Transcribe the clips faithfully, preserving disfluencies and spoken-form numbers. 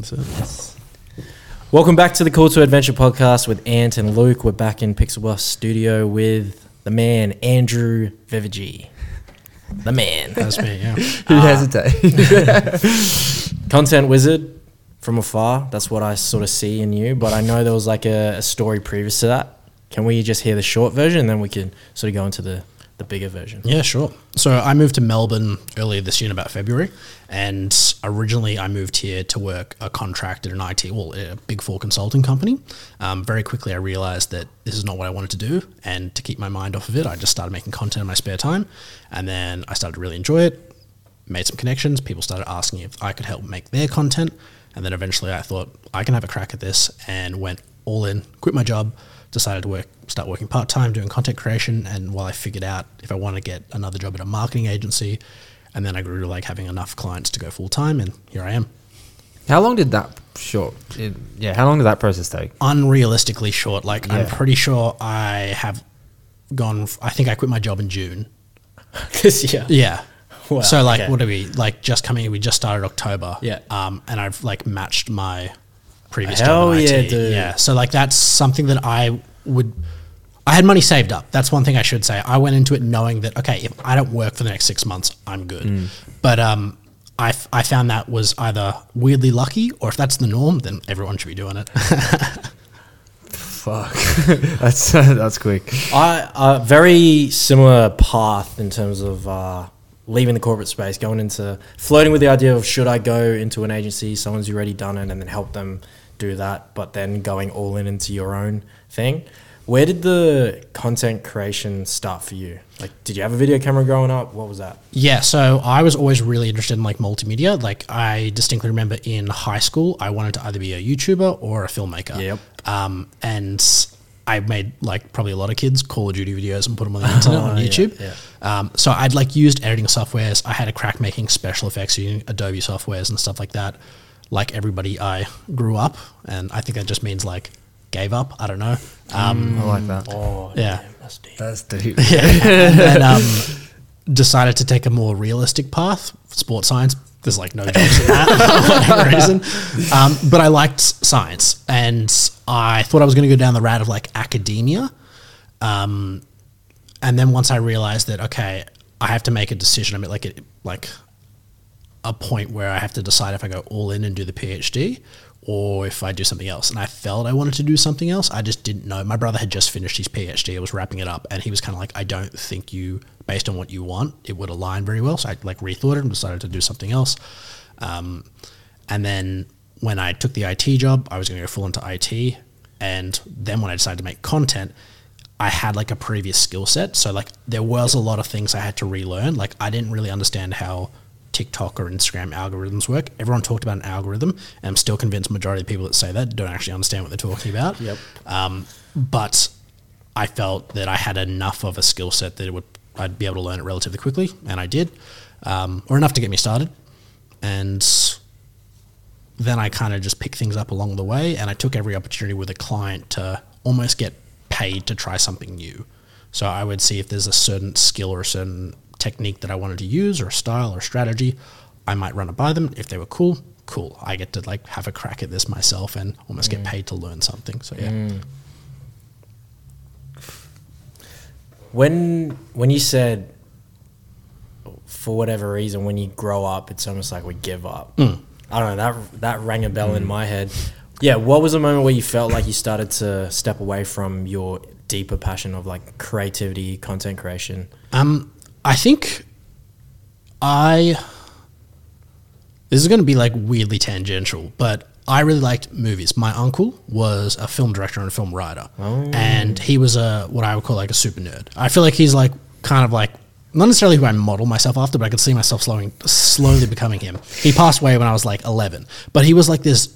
That's it. Yes. Welcome back to the Call to Adventure podcast with Ant and Luke. We're back in Pixel Buff studio with the man, Andrew Wewege. The man. That's me, yeah. Who uh, hesitates? Content wizard from afar. That's what I sort of see in you. But I know there was like a, a story previous to that. Can we just hear the short version and then we can sort of go into the, the bigger version? Yeah, sure. So I moved to Melbourne earlier this year in about February. And originally I moved here to work a contract at an I T, well, a big four consulting company. Um, very quickly I realised that this is not what I wanted to do. And to keep my mind off of it, I just started making content in my spare time. And then I started to really enjoy it, made some connections. People started asking if I could help make their content. And then eventually I thought, I can have a crack at this, and went all in, quit my job, decided to work, start working part-time, doing content creation. And while I figured out if I want to get another job at a marketing agency, and then I grew to like having enough clients to go full-time, and here I am. How long did that short, it, yeah, how long did that process take? Unrealistically short. Like yeah. I'm pretty sure I have gone, I think I quit my job in June. This year? Yeah. Wow, so like, okay. What are we, like just coming in, we just started October. Yeah. Um, and I've like matched my previous Hell job in yeah, I T. Dude. Yeah. So like that's something that I would, I had money saved up. That's one thing I should say. I went into it knowing that, okay, if I don't work for the next six months, I'm good. Mm. But um, I, f- I found that was either weirdly lucky, or if that's the norm, then everyone should be doing it. Fuck. that's uh, that's quick. I uh, very similar path in terms of... Uh, leaving the corporate space, going into floating with the idea of should I go into an agency, someone's already done it, and then help them do that, but then going all in into your own thing. Where did the content creation start for you? Like, did you have a video camera growing up? What was that? Yeah, so I was always really interested in like multimedia. Like I distinctly remember in high school, I wanted to either be a YouTuber or a filmmaker. Yep. Um, and I made like probably a lot of kids Call of Duty videos and put them on the internet on YouTube. Yeah, yeah. Um, so I'd like used editing softwares. I had a crack making special effects using Adobe softwares and stuff like that. Like everybody, I grew up, and I think that just means like gave up. I don't know. Um, mm, I like that. Oh, yeah, damn, that's deep. That's deep. Yeah. And then um, decided to take a more realistic path, sports science. There's like no jobs in that for whatever reason. Um, but I liked science, and I thought I was going to go down the route of like academia. Um, and then once I realized that, okay, I have to make a decision. I'm at like a, like a point where I have to decide if I go all in and do the PhD or if I do something else. And I felt I wanted to do something else. I just didn't know. My brother had just finished his PhD. I was wrapping it up, and he was kind of like, I don't think you... based on what you want, it would align very well. So I like rethought it and decided to do something else. Um, and then when I took the I T job, I was going to go full into I T. And then when I decided to make content, I had like a previous skill set. So like there was a lot of things I had to relearn. Like I didn't really understand how TikTok or Instagram algorithms work. Everyone talked about an algorithm, and I'm still convinced the majority of people that say that don't actually understand what they're talking about. Yep. Um, but I felt that I had enough of a skill set that it would I'd be able to learn it relatively quickly, and I did, um, or enough to get me started. And then I kind of just picked things up along the way, and I took every opportunity with a client to almost get paid to try something new. So I would see if there's a certain skill or a certain technique that I wanted to use, or a style or a strategy. I might run it by them. If they were cool, cool. I get to like have a crack at this myself and almost mm. get paid to learn something. So yeah. Mm. When when you said, for whatever reason, when you grow up, it's almost like we give up. Mm. I don't know, that that rang a bell mm. in my head. Yeah, what was the moment where you felt like you started to step away from your deeper passion of like creativity, content creation? Um, I think I, this is going to be like weirdly tangential, but I really liked movies. My uncle was a film director and a film writer. Oh. And he was a what I would call like a super nerd. I feel like he's like kind of like, not necessarily who I model myself after, but I could see myself slowing, slowly becoming him. He passed away when I was like eleven. But he was like this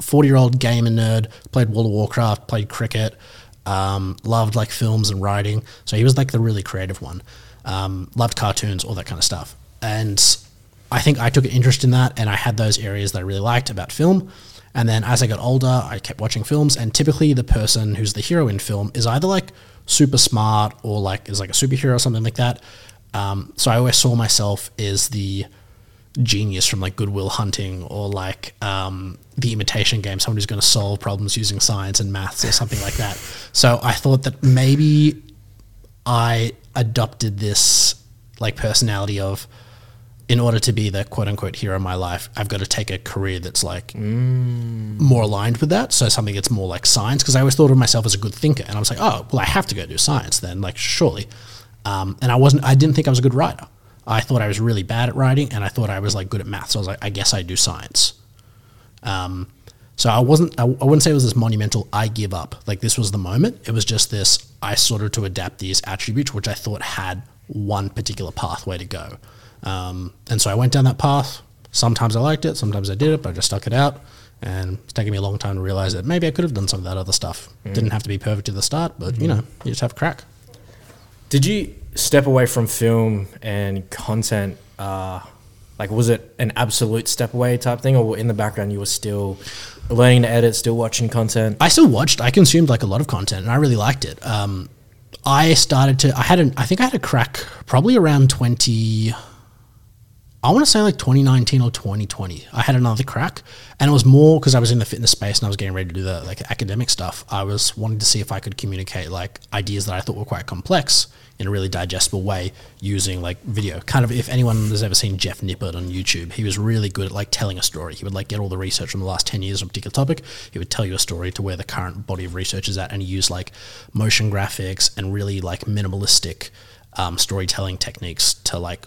forty-year-old gamer nerd, played World of Warcraft, played cricket, um, loved like films and writing. So he was like the really creative one. Um, loved cartoons, all that kind of stuff. And I think I took an interest in that, and I had those areas that I really liked about film. And then as I got older, I kept watching films, and typically the person who's the hero in film is either like super smart or like is like a superhero or something like that. Um, so I always saw myself as the genius from like Goodwill Hunting or like um, The Imitation Game, someone who's going to solve problems using science and maths or something like that. So I thought that maybe I adopted this like personality of, in order to be the quote-unquote hero in my life, I've got to take a career that's like mm. more aligned with that, so something that's more like science, because I always thought of myself as a good thinker, and I was like, oh, well, I have to go do science then, like, surely. Um, and I wasn't, I didn't think I was a good writer. I thought I was really bad at writing, and I thought I was like good at math, so I was like, I guess I do science. Um, so I wasn't, I, I wouldn't say it was this monumental, I give up, like this was the moment. It was just this, I sort of to adapt these attributes, which I thought had one particular pathway to go. Um, and so I went down that path. Sometimes I liked it, sometimes I did it, but I just stuck it out. And it's taken me a long time to realize that maybe I could have done some of that other stuff. Mm. Didn't have to be perfect at the start, but mm-hmm. you know, you just have a crack. Did you step away from film and content? Uh, like, was it an absolute step away type thing, or in the background you were still learning to edit, still watching content? I still watched. I consumed like a lot of content, and I really liked it. Um, I started to. I had an. I think I had a crack probably around twenty. I want to say like twenty nineteen or twenty twenty. I had another crack, and it was more because I was in the fitness space and I was getting ready to do the like academic stuff. I was wanting to see if I could communicate like ideas that I thought were quite complex in a really digestible way using like video. Kind of, if anyone has ever seen Jeff Nippard on YouTube, he was really good at like telling a story. He would like get all the research from the last ten years on a particular topic. He would tell you a story to where the current body of research is at, and he used like motion graphics and really like minimalistic um, storytelling techniques to like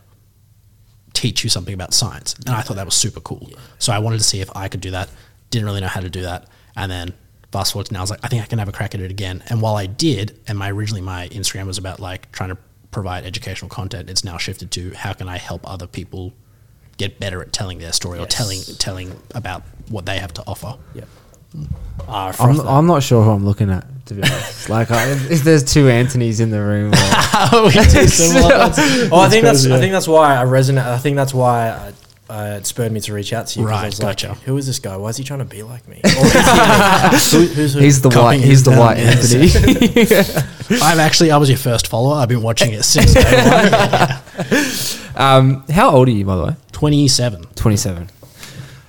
teach you something about science. And I thought that was super cool. Yeah. So I wanted to see if I could do that. Didn't really know how to do that. And then fast forward to now, I was like, I think I can have a crack at it again. And while I did, and my originally my Instagram was about like trying to provide educational content, it's now shifted to how can I help other people get better at telling their story yes. or telling telling about what they have to offer. Yeah. Uh, I'm, I'm not sure who I'm looking at, to be honest. Like, I, if there's two Anthony's in the room, or oh, we do similar. That's, oh, that's I think that's yeah. I think that's why I resonate. I think that's why I, uh, it spurred me to reach out to you. Right, I was gotcha. Like, who is this guy? Why is he trying to be like me? Or is he like, who, who's, who? He's the white. He's the white Anthony. Yeah. I'm actually. I was your first follower. I've been watching it since day one. Yeah. Um, how old are you, by the way? Twenty-seven. Twenty-seven.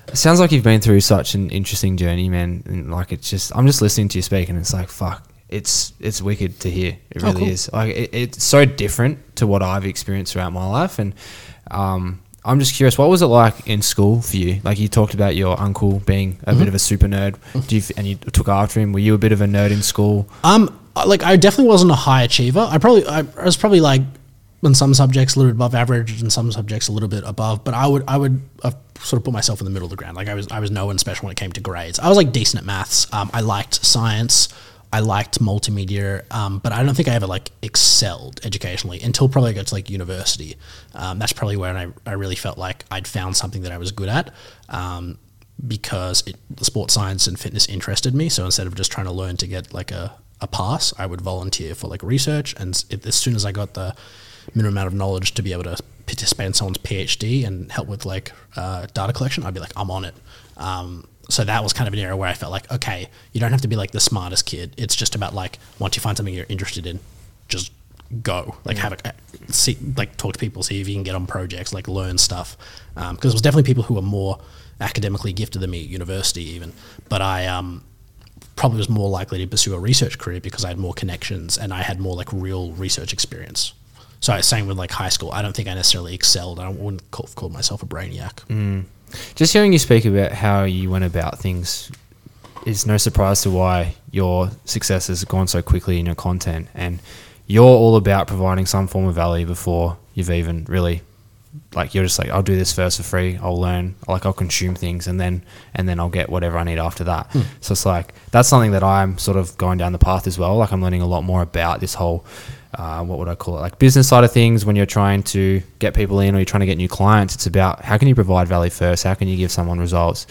It sounds like you've been through such an interesting journey, man. And like, it's just, I'm just listening to you speak and it's like, fuck, it's, it's wicked to hear. It oh, really cool. is. Like, it, it's so different to what I've experienced throughout my life. And, um, I'm just curious, what was it like in school for you? Like, you talked about your uncle being a mm-hmm. bit of a super nerd. Do you, and you took after him. Were you a bit of a nerd in school? Um, like, I definitely wasn't a high achiever. I probably, I, I was probably like, in some subjects a little bit above average and some subjects a little bit above, but I would I would uh, sort of put myself in the middle of the ground. Like I was I was no one special when it came to grades. I was like decent at maths. Um, I liked science. I liked multimedia, um, but I don't think I ever like excelled educationally until probably I got to like university. Um, that's probably when I, I really felt like I'd found something that I was good at um, because it, the sports science and fitness interested me. So instead of just trying to learn to get like a, a pass, I would volunteer for like research. And it, as soon as I got the minimum amount of knowledge to be able to participate in someone's PhD and help with like uh, data collection, I'd be like, I'm on it. Um, so that was kind of an era where I felt like, okay, you don't have to be like the smartest kid. It's just about like, once you find something you're interested in, just go. Like yeah. have a, see, like talk to people, see if you can get on projects, like learn stuff. Because um, there was definitely people who were more academically gifted than me at university even. But I um, probably was more likely to pursue a research career because I had more connections and I had more like real research experience. So I was saying with like high school, I don't think I necessarily excelled. I wouldn't call, call myself a brainiac. Mm. Just hearing you speak about how you went about things is no surprise to why your success has gone so quickly in your content. And you're all about providing some form of value before you've even really, like you're just like, I'll do this first for free. I'll learn, like I'll consume things and then, and then I'll get whatever I need after that. Mm. So it's like, that's something that I'm sort of going down the path as well. Like I'm learning a lot more about this whole Uh, what would I call it? Like business side of things, when you're trying to get people in or you're trying to get new clients, it's about how can you provide value first? How can you give someone results?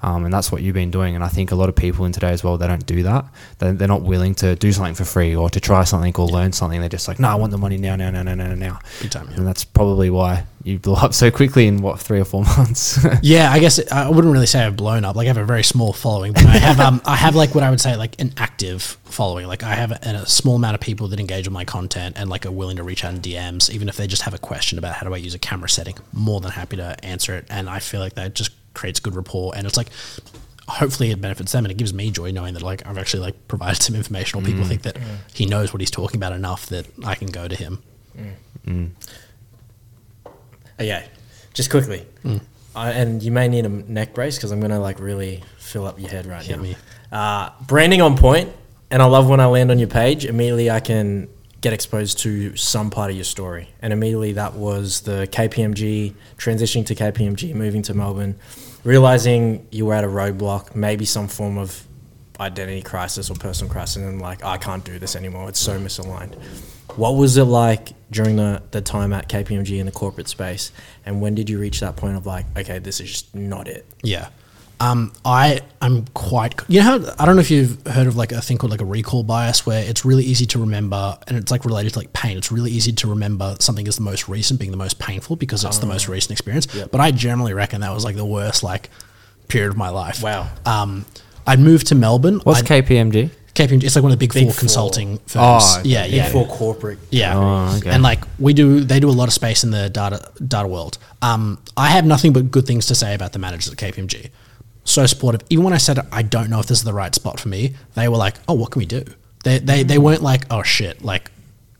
Um, and that's what you've been doing. And I think a lot of people in today's world, they don't do that. They're, they're not willing to do something for free or to try something or learn something. They're just like, no, I want the money now, now, now, now, now, now. Big time, yeah. And that's probably why you blew up so quickly in, what, three or four months? Yeah, I guess it, I wouldn't really say I've blown up. Like, I have a very small following, but I have, um, I have like what I would say, like an active following. Like, I have a, a small amount of people that engage with my content and like are willing to reach out in D Ms, even if they just have a question about how do I use a camera setting. More than happy to answer it. And I feel like that just creates good rapport, and it's like hopefully it benefits them, and it gives me joy knowing that like I've actually like provided some information, or people mm. think that mm. he knows what he's talking about enough that I can go to him. Mm. Mm. Okay, just quickly, mm. I, and you may need a neck brace because I'm gonna like really fill up your head right Hit now. Me. Uh, branding on point, and I love when I land on your page immediately. I can get exposed to some part of your story, and immediately that was the K P M G, transitioning to K P M G, moving to Melbourne, realizing you were at a roadblock, maybe some form of identity crisis or personal crisis, and like, I can't do this anymore, it's so misaligned. What was it like during the, the time at K P M G in the corporate space, and when did you reach that point of like, okay, this is just not it? Yeah. Um, I, I'm quite, you know, how, I don't know if you've heard of like a thing called like a recall bias, where it's really easy to remember, and it's like related to like pain. It's really easy to remember something as the most recent being the most painful because it's oh. the most recent experience. Yep. But I generally reckon that was like the worst like period of my life. Wow. Um, I'd moved to Melbourne. What's I'd, K P M G? K P M G, it's like one of the big, big four, four consulting firms. Oh, yeah, big yeah. Big four corporate. Yeah. Oh, okay. And like we do, they do a lot of space in the data, data world. Um, I have nothing but good things to say about the managers at K P M G. So supportive. Even when I said, I don't know if this is the right spot for me, they were like, oh, what can we do? They they they weren't like, oh shit, like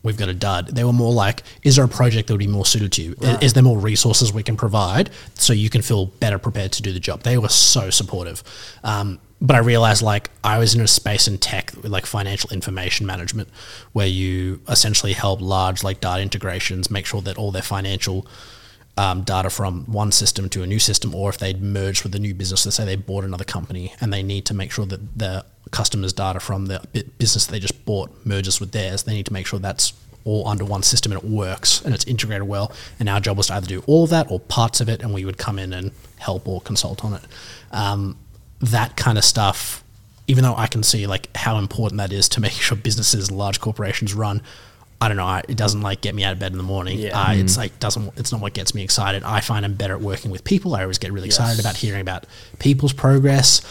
we've got a dud. They were more like, is there a project that would be more suited to you? Right. Is there more resources we can provide so you can feel better prepared to do the job? They were so supportive. Um, but I realized like I was in a space in tech with like financial information management, where you essentially help large like data integrations make sure that all their financial Um, data from one system to a new system, or if they'd merged with a new business, let's say they bought another company and they need to make sure that the customer's data from the business they just bought merges with theirs, they need to make sure that's all under one system and it works and it's integrated well. And our job was to either do all of that or parts of it, and we would come in and help or consult on it. Um, that kind of stuff, even though I can see like how important that is to make sure businesses, large corporations run, I don't know, I, it doesn't like get me out of bed in the morning. Yeah. Uh, it's like doesn't. It's not what gets me excited. I find I'm better at working with people. I always get really yes. excited about hearing about people's progress.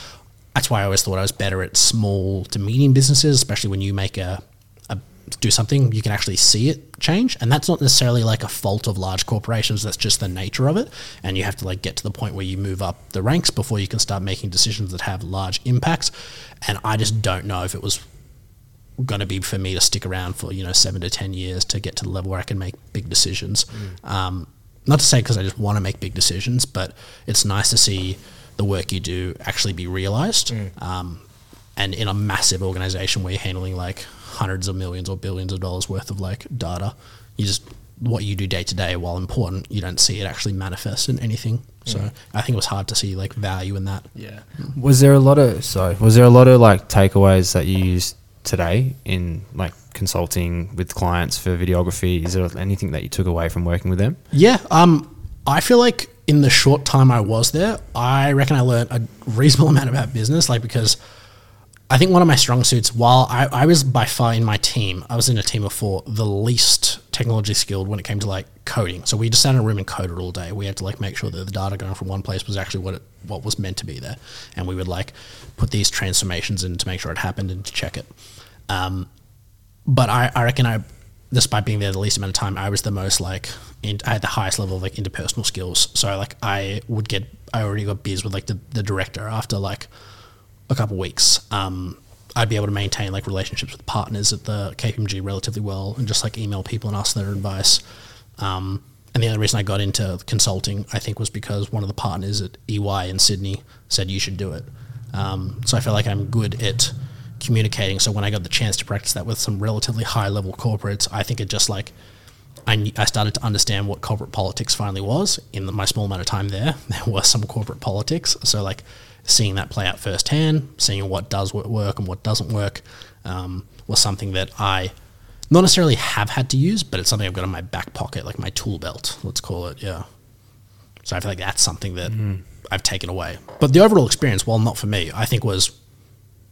That's why I always thought I was better at small to medium businesses, especially when you make a, a do something, you can actually see it change. And that's not necessarily like a fault of large corporations. That's just the nature of it. And you have to like get to the point where you move up the ranks before you can start making decisions that have large impacts. And I just don't know if it was going to be for me to stick around for, you know, seven to ten years to get to the level where I can make big decisions. Mm. Um, not to say because I just want to make big decisions, but it's nice to see the work you do actually be realized. Mm. Um, and in a massive organization where you're handling like hundreds of millions or billions of dollars worth of like data, you just, what you do day to day, while important, you don't see it actually manifest in anything. So yeah. I think it was hard to see like value in that. Yeah. Was there a lot of, sorry, was there a lot of like takeaways that you used today in like consulting with clients for videography? Is there anything that you took away from working with them? Yeah. Um, I feel like in the short time I was there, I reckon I learned a reasonable amount about business, like because I think one of my strong suits, while I, I was by far in my team, I was in a team of four, the least technology skilled when it came to like coding. So we just sat in a room and coded all day. We had to like make sure that the data going from one place was actually what it, what was meant to be there. And we would like put these transformations in to make sure it happened and to check it. Um, but I, I reckon I, despite being there the least amount of time, I was the most like, in, I had the highest level of like interpersonal skills. So like I would get, I already got biz with like the, the director after like a couple of weeks. Um, I'd be able to maintain like relationships with partners at the K P M G relatively well, and just like email people and ask their advice. Um, and the other reason I got into consulting, I think, was because one of the partners at E Y in Sydney said, you should do it. Um, so I feel like I'm good at communicating. So when I got the chance to practice that with some relatively high level corporates, I think it just like, I, knew, I started to understand what corporate politics finally was. In the, my small amount of time there, there was some corporate politics. So like, seeing that play out firsthand, seeing what does work and what doesn't work, um, was something that I not necessarily have had to use, but it's something I've got in my back pocket, like my tool belt, let's call it, yeah. So I feel like that's something that mm-hmm. I've taken away. But the overall experience, while not for me, I think was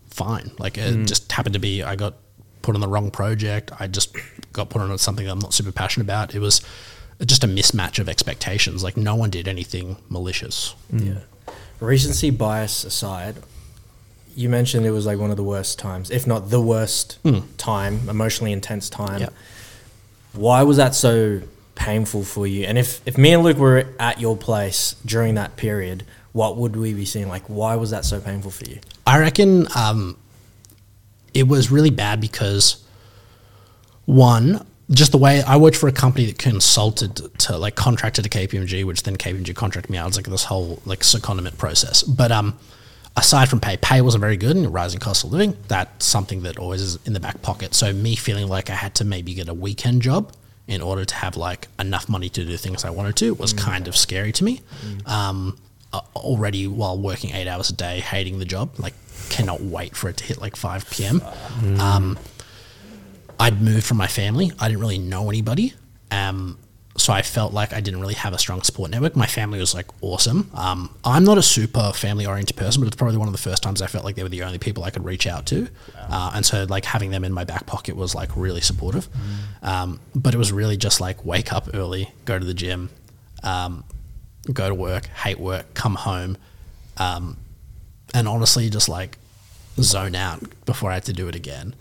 fine. Like it mm. just happened to be I got put on the wrong project. I just got put on something that I'm not super passionate about. It was just a mismatch of expectations. Like no one did anything malicious. Mm. Yeah. Recency bias aside, you mentioned it was like one of the worst times, if not the worst mm. time, emotionally intense time. Yep. Why was that so painful for you? And if, if me and Luke were at your place during that period, what would we be seeing? Like, why was that so painful for you? I reckon um, it was really bad because, one, just the way I worked for a company that consulted to, like, contracted to K P M G, which then K P M G contracted me out. It's like this whole, like, secondment process. But um, aside from pay, pay wasn't very good and rising cost of living. That's something that always is in the back pocket. So me feeling like I had to maybe get a weekend job in order to have like enough money to do things I wanted to was mm. kind of scary to me. Mm. Um, uh, already while working eight hours a day, hating the job, like cannot wait for it to hit like five p.m. Mm. Um, I'd moved from my family. I didn't really know anybody. Um, so I felt like I didn't really have a strong support network. My family was like awesome. Um, I'm not a super family oriented person, but it's probably one of the first times I felt like they were the only people I could reach out to. Wow. Uh, and so like having them in my back pocket was like really supportive. Mm. Um, but it was really just like wake up early, go to the gym, um, go to work, hate work, come home. Um, and honestly, just like zone out before I had to do it again.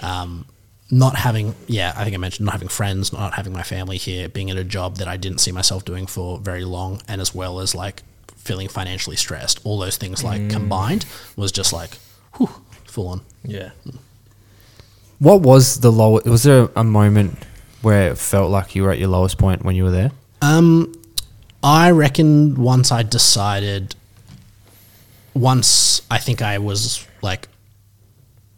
Um, Not having, yeah, I think I mentioned not having friends, not having my family here, being in a job that I didn't see myself doing for very long, and as well as like feeling financially stressed. All those things like mm. combined was just like, whew, full on. Yeah. What was the low? Was there a moment where it felt like you were at your lowest point when you were there? Um, I reckon once I decided, once I think I was like,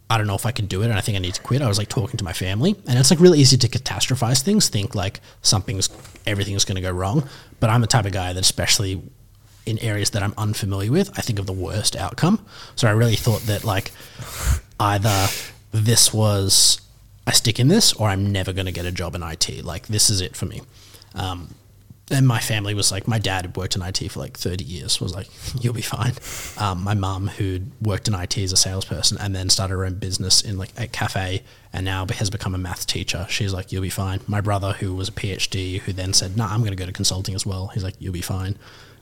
I don't know if I can do it and I think I need to quit. I was like talking to my family and it's like really easy to catastrophize things, think like something's, everything's going to go wrong. But I'm the type of guy that especially in areas that I'm unfamiliar with, I think of the worst outcome. So I really thought that like either this was, I stick in this or I'm never going to get a job in I T. Like this is it for me. Um, and my family was like, my dad had worked in I T for like thirty years, was like, you'll be fine. Um, my mum, who'd worked in I T as a salesperson and then started her own business in like a cafe and now has become a math teacher, she's like, you'll be fine. My brother, who was a P H D, who then said, no, nah, I'm going to go to consulting as well. He's like, you'll be fine.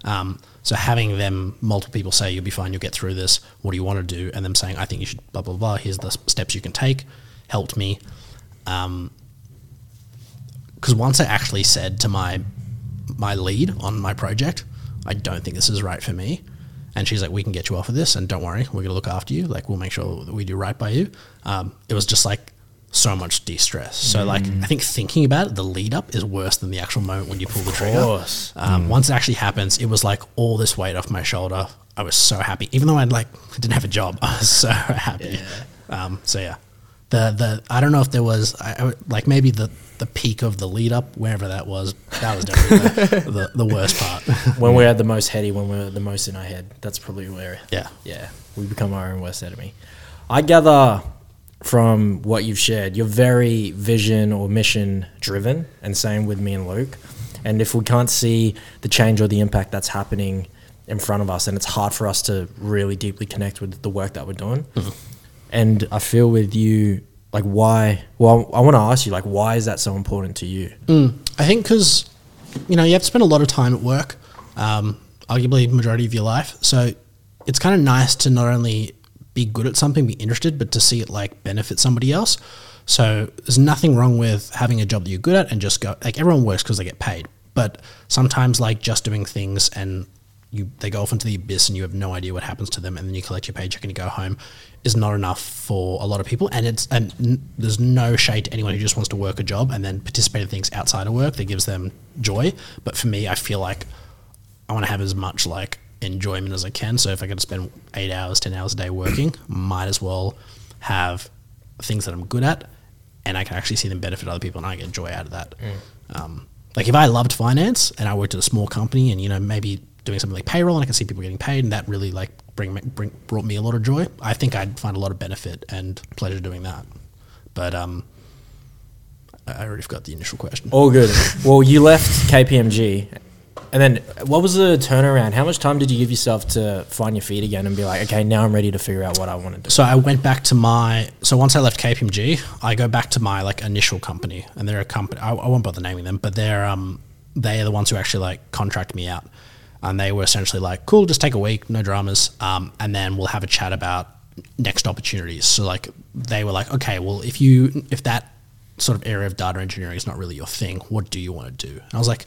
Um, so having them, multiple people say, you'll be fine, you'll get through this, what do you want to do? And them saying, I think you should blah, blah, blah, here's the steps you can take, helped me. Um, because once I actually said to my... my lead on my project, I don't think this is right for me. And she's like, we can get you off of this and don't worry, we're going to look after you. Like we'll make sure that we do right by you. Um, it was just like so much de-stress. So mm. like, I think thinking about it, the lead up is worse than the actual moment when you pull the trigger. Of course. Um, mm. Once it actually happens, it was like all this weight off my shoulder. I was so happy, even though I'd like, I didn't have a job. I was so happy. Yeah. Um, so yeah, the, the, I don't know if there was I, I, like maybe the, the peak of the lead up, wherever that was, that was definitely the, the, the worst part. When we had the most heady, when we were the most in our head, that's probably where yeah. yeah, we become our own worst enemy. I gather from what you've shared, you're very vision or mission driven, and same with me and Luke. And if we can't see the change or the impact that's happening in front of us, then it's hard for us to really deeply connect with the work that we're doing. Mm-hmm. And I feel with you, like why, well, I want to ask you, like, why is that so important to you? Mm, I think because, you know, you have to spend a lot of time at work, um, arguably majority of your life. So it's kind of nice to not only be good at something, be interested, but to see it like benefit somebody else. So there's nothing wrong with having a job that you're good at and just go, like everyone works because they get paid. But sometimes like just doing things and you, they go off into the abyss and you have no idea what happens to them and then you collect your paycheck and you go home is not enough for a lot of people. And it's and n- there's no shade to anyone who just wants to work a job and then participate in things outside of work that gives them joy. But for me, I feel like I want to have as much like enjoyment as I can. So if I can spend eight hours, ten hours a day working, might as well have things that I'm good at and I can actually see them benefit other people and I get joy out of that. Mm. Um, like if I loved finance and I worked at a small company and, you know, maybe doing something like payroll and I can see people getting paid and that really like bring, bring brought me a lot of joy, I think I'd find a lot of benefit and pleasure doing that. But um, I already forgot the initial question. All good. Well, you left K P M G And then what was the turnaround? How much time did you give yourself to find your feet again and be like, okay, now I'm ready to figure out what I want to do? So I went back to my, so once I left K P M G, I go back to my like initial company, and they're a company, I, I won't bother naming them, but they're, um, they are the ones who actually like contract me out. And they were essentially like, cool, just take a week, no dramas. Um, and then we'll have a chat about next opportunities. So like they were like, okay, well, if you, if that sort of area of data engineering is not really your thing, what do you want to do? And I was like,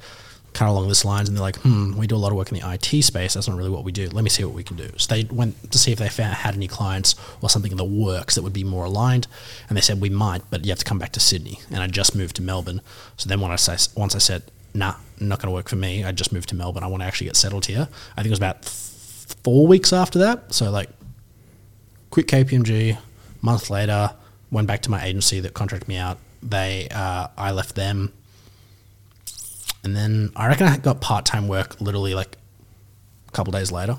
kind of along this lines, and they're like, hmm, we do a lot of work in the I T space. That's not really what we do. Let me see what we can do. So they went to see if they found, had any clients or something in the works that would be more aligned. And they said, we might, but you have to come back to Sydney. And I just moved to Melbourne. So then when I say, once I said, nah, not going to work for me, I just moved to Melbourne. I want to actually get settled here. I think it was about th- four weeks after that. So like quit K P M G, month later, went back to my agency that contracted me out. They, uh, I left them. And then I reckon I got part-time work literally like a couple days later.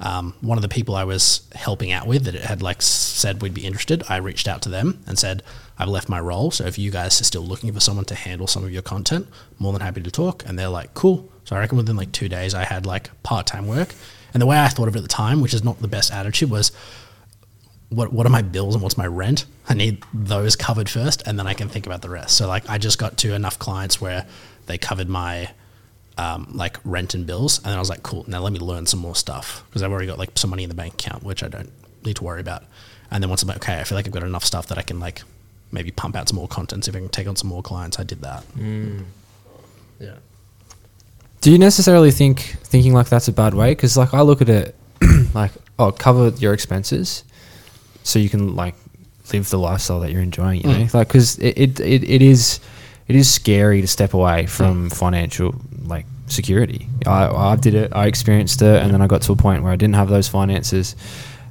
Um, one of the people I was helping out with that had like said we'd be interested, I reached out to them and said, I've left my role, so if you guys are still looking for someone to handle some of your content, more than happy to talk. And they're like, cool. So I reckon within like two days I had like part-time work. And the way I thought of it at the time, which is not the best attitude, was what what are my bills and what's my rent? I need those covered first, and then I can think about the rest. So like I just got to enough clients where they covered my um, like rent and bills. And then I was like, cool, now let me learn some more stuff, because I've already got like some money in the bank account, which I don't need to worry about. And then once I'm like, okay, I feel like I've got enough stuff that I can like maybe pump out some more content, see if I can take on some more clients. I did that. Mm. Yeah. Do you necessarily think thinking like that's a bad way? Because like I look at it like, oh, cover your expenses so you can like live the lifestyle that you're enjoying, you mm. know? Like, because it, it, it, it is... It is scary to step away from mm. financial like security. I, I did it. I experienced it, and then I got to a point where I didn't have those finances.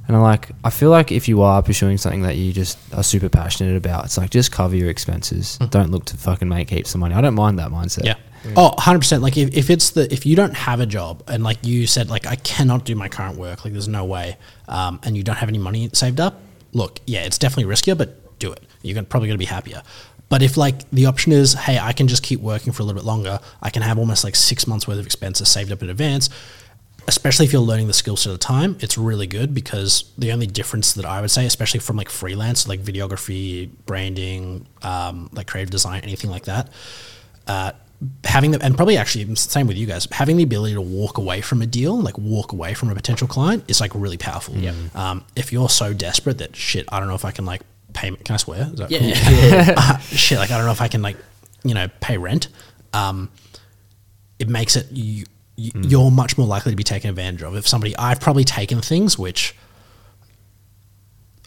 And I'm like, I feel like if you are pursuing something that you just are super passionate about, it's like just cover your expenses. Mm. Don't look to fucking make heaps of money. I don't mind that mindset. Yeah. yeah. Oh, one hundred percent. Like if, if it's the if you don't have a job and like you said, like I cannot do my current work. Like there's no way. Um, and you don't have any money saved up. Look, yeah, it's definitely riskier, but do it. You're gonna, probably going to be happier. But if like the option is, hey, I can just keep working for a little bit longer, I can have almost like six months worth of expenses saved up in advance, especially if you're learning the skills at a time, it's really good, because the only difference that I would say, especially from like freelance, like videography, branding, um, like creative design, anything like that, uh, having them, and probably actually the same with you guys, having the ability to walk away from a deal, like walk away from a potential client, is like really powerful. Yeah. Um, if you're so desperate that shit, I don't know if I can like, payment. Can I swear? Is that yeah. Cool? uh, shit, like I don't know if I can like, you know, pay rent. Um, it makes it, you, you, mm. you're much more likely to be taken advantage of. If somebody, I've probably taken things which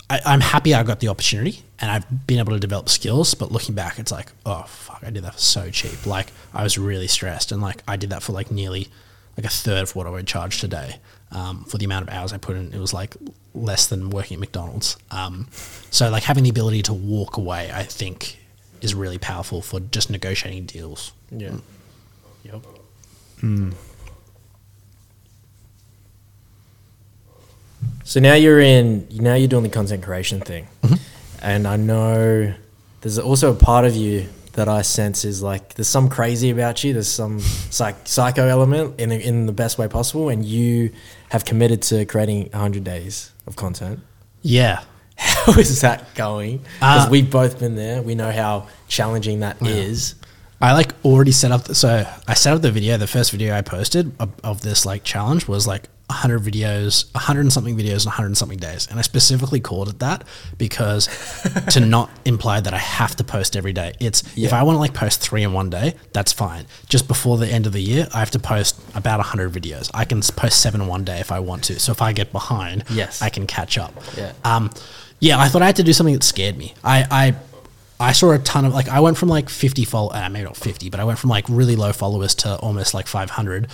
I, I'm happy I got the opportunity and I've been able to develop skills, but looking back, it's like, oh fuck, I did that for so cheap. Like I was really stressed, and like I did that for like nearly like a third of what I would charge today. Um, for the amount of hours I put in, it was like less than working at McDonald's. Um, so like having the ability to walk away, I think, is really powerful for just negotiating deals. Yeah. Mm. Yep. Mm. So now you're in, now you're doing the content creation thing. Mm-hmm. And I know there's also a part of you that I sense is like, there's some crazy about you, there's some psych- psycho element in the, in the best way possible, and you have committed to creating one hundred days of content. Yeah. How is that going? Because uh, we've both been there. We know how challenging that yeah. is. I like already set up, the, so I set up the video, the first video I posted of, of this like challenge was like one hundred videos, one hundred and something videos in one hundred and something days. And I specifically called it that because to not imply that I have to post every day. It's yeah. if I want to like post three in one day, that's fine. Just before the end of the year, I have to post about one hundred videos. I can post seven in one day if I want to. So if I get behind, yes. I can catch up. Yeah. Um, yeah, I thought I had to do something that scared me. I, I, I saw a ton of like, I went from like fifty followers, uh, maybe not fifty, but I went from like really low followers to almost like five hundred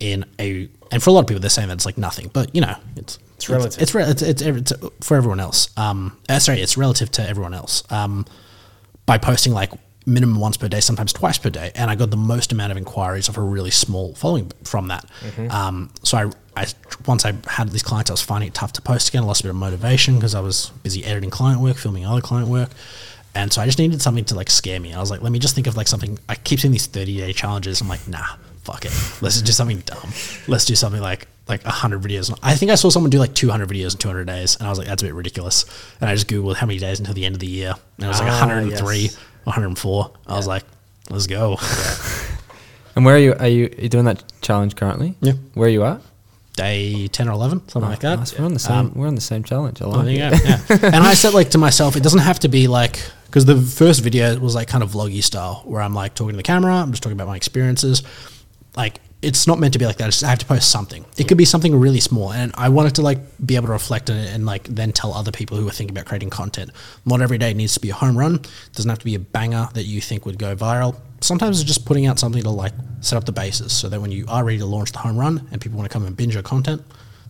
in a, and for a lot of people, they're saying that it's like nothing, but you know, it's it's relative. It's it's, it's, it's, it's for everyone else. Um, uh, sorry, it's relative to everyone else. Um, by posting like minimum once per day, sometimes twice per day, and I got the most amount of inquiries of a really small following from that. Mm-hmm. Um, so I, I once I had these clients, I was finding it tough to post again. I lost a bit of motivation because I was busy editing client work, filming other client work. And so I just needed something to like scare me. And I was like, let me just think of like something. I keep seeing these thirty day challenges. I'm like, nah. fuck it, let's do something dumb. Let's do something like like one hundred videos. I think I saw someone do like two hundred videos in two hundred days, and I was like, that's a bit ridiculous. And I just Googled how many days until the end of the year, and it was like ah, one hundred three, yes. one hundred four. I yeah. was like, let's go. Yeah. And where are you, are you, are you doing that challenge currently? Yeah. Where are you at? Day ten or eleven, something oh, like that. Nice. We're on the same. Um, we're on the same challenge. I like oh, yeah, yeah. And I said like to myself, it doesn't have to be like, because the first video was like kind of vloggy style, where I'm like talking to the camera, I'm just talking about my experiences. Like it's not meant to be like that. It's just, I have to post something. It yeah. could be something really small, and I wanted to like be able to reflect on it and like then tell other people who are thinking about creating content. Not every day needs to be a home run. It doesn't have to be a banger that you think would go viral. Sometimes it's just putting out something to like set up the basis so that when you are ready to launch the home run and people want to come and binge your content,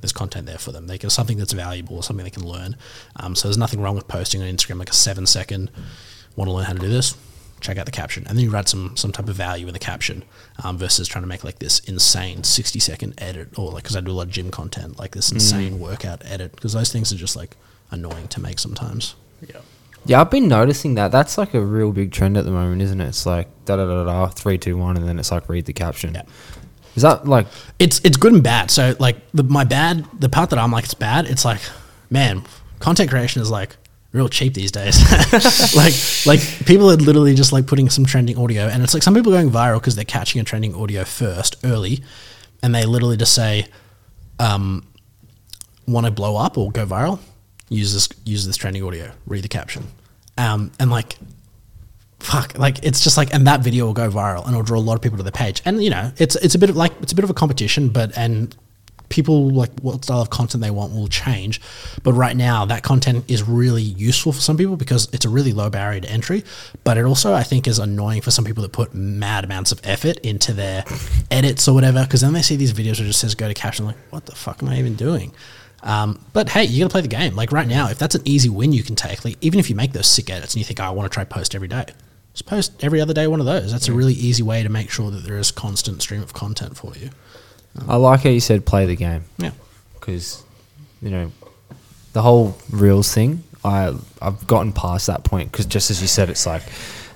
there's content there for them. They can, something that's valuable or something they can learn. Um, so there's nothing wrong with posting on Instagram like a seven second, want to learn how to do this, check out the caption. And then you write some some type of value in the caption um, versus trying to make like this insane sixty second edit or like, because I do a lot of gym content, like this insane mm. workout edit, because those things are just like annoying to make sometimes. Yeah. Yeah, I've been noticing that. That's like a real big trend at the moment, isn't it? It's like da da da da three two one, and then it's like read the caption. Yeah. Is that like it's it's good and bad? So like the, my bad, the part that I'm like it's bad. It's like, man, content creation is like real cheap these days. like like people are literally just like putting some trending audio, and it's like some people are going viral because they're catching a trending audio first early, and they literally just say, um, want to blow up or go viral. Use this use this trending audio. Read the caption. Um, and like, fuck, like it's just like, and that video will go viral and it'll draw a lot of people to the page. And you know, it's it's a bit of like it's a bit of a competition, but and people like what style of content they want will change. But right now, that content is really useful for some people because it's a really low barrier to entry. But it also, I think, is annoying for some people that put mad amounts of effort into their edits or whatever, because then they see these videos where it just says go to caption, like what the fuck am I even doing? Um, but hey, you gotta play the game. Like right now, if that's an easy win you can take, like even if you make those sick edits and you think, oh, I want to try post every day, just post every other day one of those. That's yeah. a really easy way to make sure that there is constant stream of content for you. Um, I like how you said play the game. Yeah, because you know the whole reels thing. I I've gotten past that point because just as you said, it's like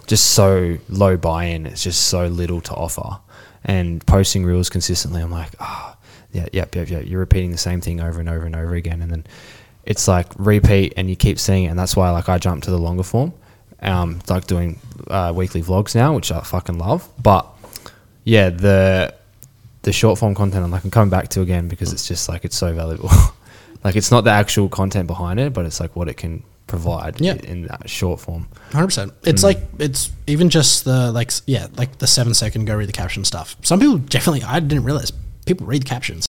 just so low buy-in. It's just so little to offer, and posting reels consistently, I'm like, ah. Oh, Yeah, yep, yep, yep. You're repeating the same thing over and over and over again, and then it's like repeat, and you keep seeing it, and that's why like I jump to the longer form. Um, like doing uh, weekly vlogs now, which I fucking love. But yeah, the the short form content I'm like I'm coming back to again because it's just like it's so valuable. Like it's not the actual content behind it, but it's like what it can provide yeah. in that short form. one hundred percent. It's mm. like, it's even just the like, yeah, like the seven second go read the caption stuff. Some people definitely, I didn't realize. People read captions.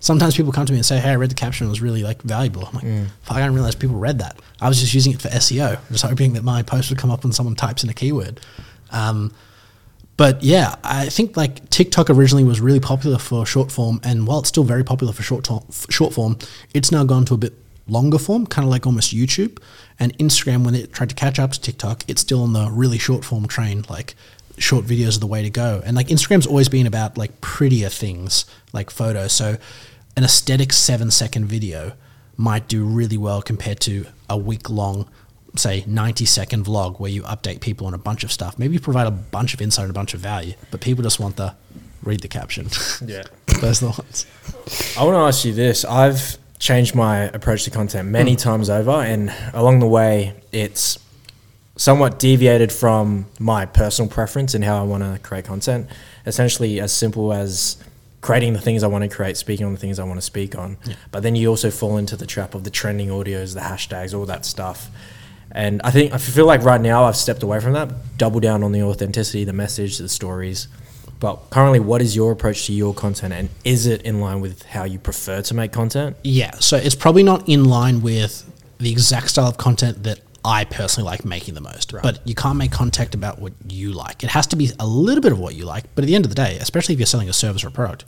sometimes people come to me and say, hey, I read the caption, it was really like valuable. I'm like, mm. fuck, I didn't realize people read that. I was just using it for S E O, just hoping that my post would come up when someone types in a keyword. Um, but yeah, I think like TikTok originally was really popular for short form, and while it's still very popular for short, to- short form, it's now gone to a bit longer form, kind of like almost YouTube. And Instagram, when it tried to catch up to TikTok, it's still on the really short form train, like short videos are the way to go. And like Instagram's always been about like prettier things, like photos. So an aesthetic seven second video might do really well compared to a week long, say ninety second vlog where you update people on a bunch of stuff. Maybe you provide a bunch of insight and a bunch of value, but people just want the read the caption. Yeah. Those are the ones. I want to ask you this. I've changed my approach to content many mm. times over, and along the way it's somewhat deviated from my personal preference and how I want to create content. Essentially as simple as creating the things I want to create, speaking on the things I want to speak on. Yeah. But then you also fall into the trap of the trending audios, the hashtags, all that stuff. And I think I feel like right now I've stepped away from that, double down on the authenticity, the message, the stories. But currently, what is your approach to your content, and is it in line with how you prefer to make content? Yeah, so it's probably not in line with the exact style of content that I personally like making the most, right. But you can't make content about what you like. It has to be a little bit of what you like, but at the end of the day, especially if you're selling a service or a product,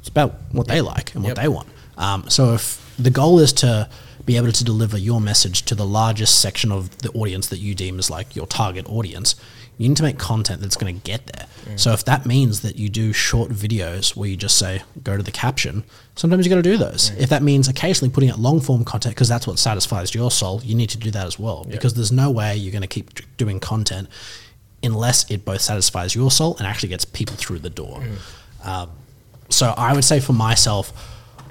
it's about what they like and what yep. they want. Um, so if the goal is to be able to deliver your message to the largest section of the audience that you deem as like your target audience, you need to make content that's going to get there. Mm. So if that means that you do short videos where you just say, go to the caption, sometimes you got to do those. Mm. If that means occasionally putting out long form content because that's what satisfies your soul, you need to do that as well, yeah. because there's no way you're going to keep doing content unless it both satisfies your soul and actually gets people through the door. Mm. Um, so I would say for myself,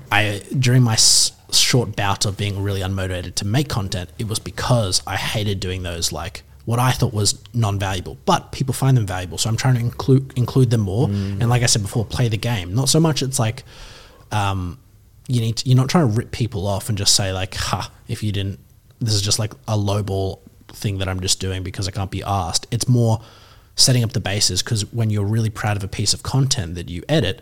I during my s- short bout of being really unmotivated to make content, it was because I hated doing those like, what I thought was non-valuable, but people find them valuable. So I'm trying to include include them more. Mm. And like I said before, play the game. Not so much it's like um, you need to, you're not trying to rip people off and just say like, ha, if you didn't, this is just like a lowball thing that I'm just doing because I can't be asked. It's more setting up the bases, because when you're really proud of a piece of content that you edit,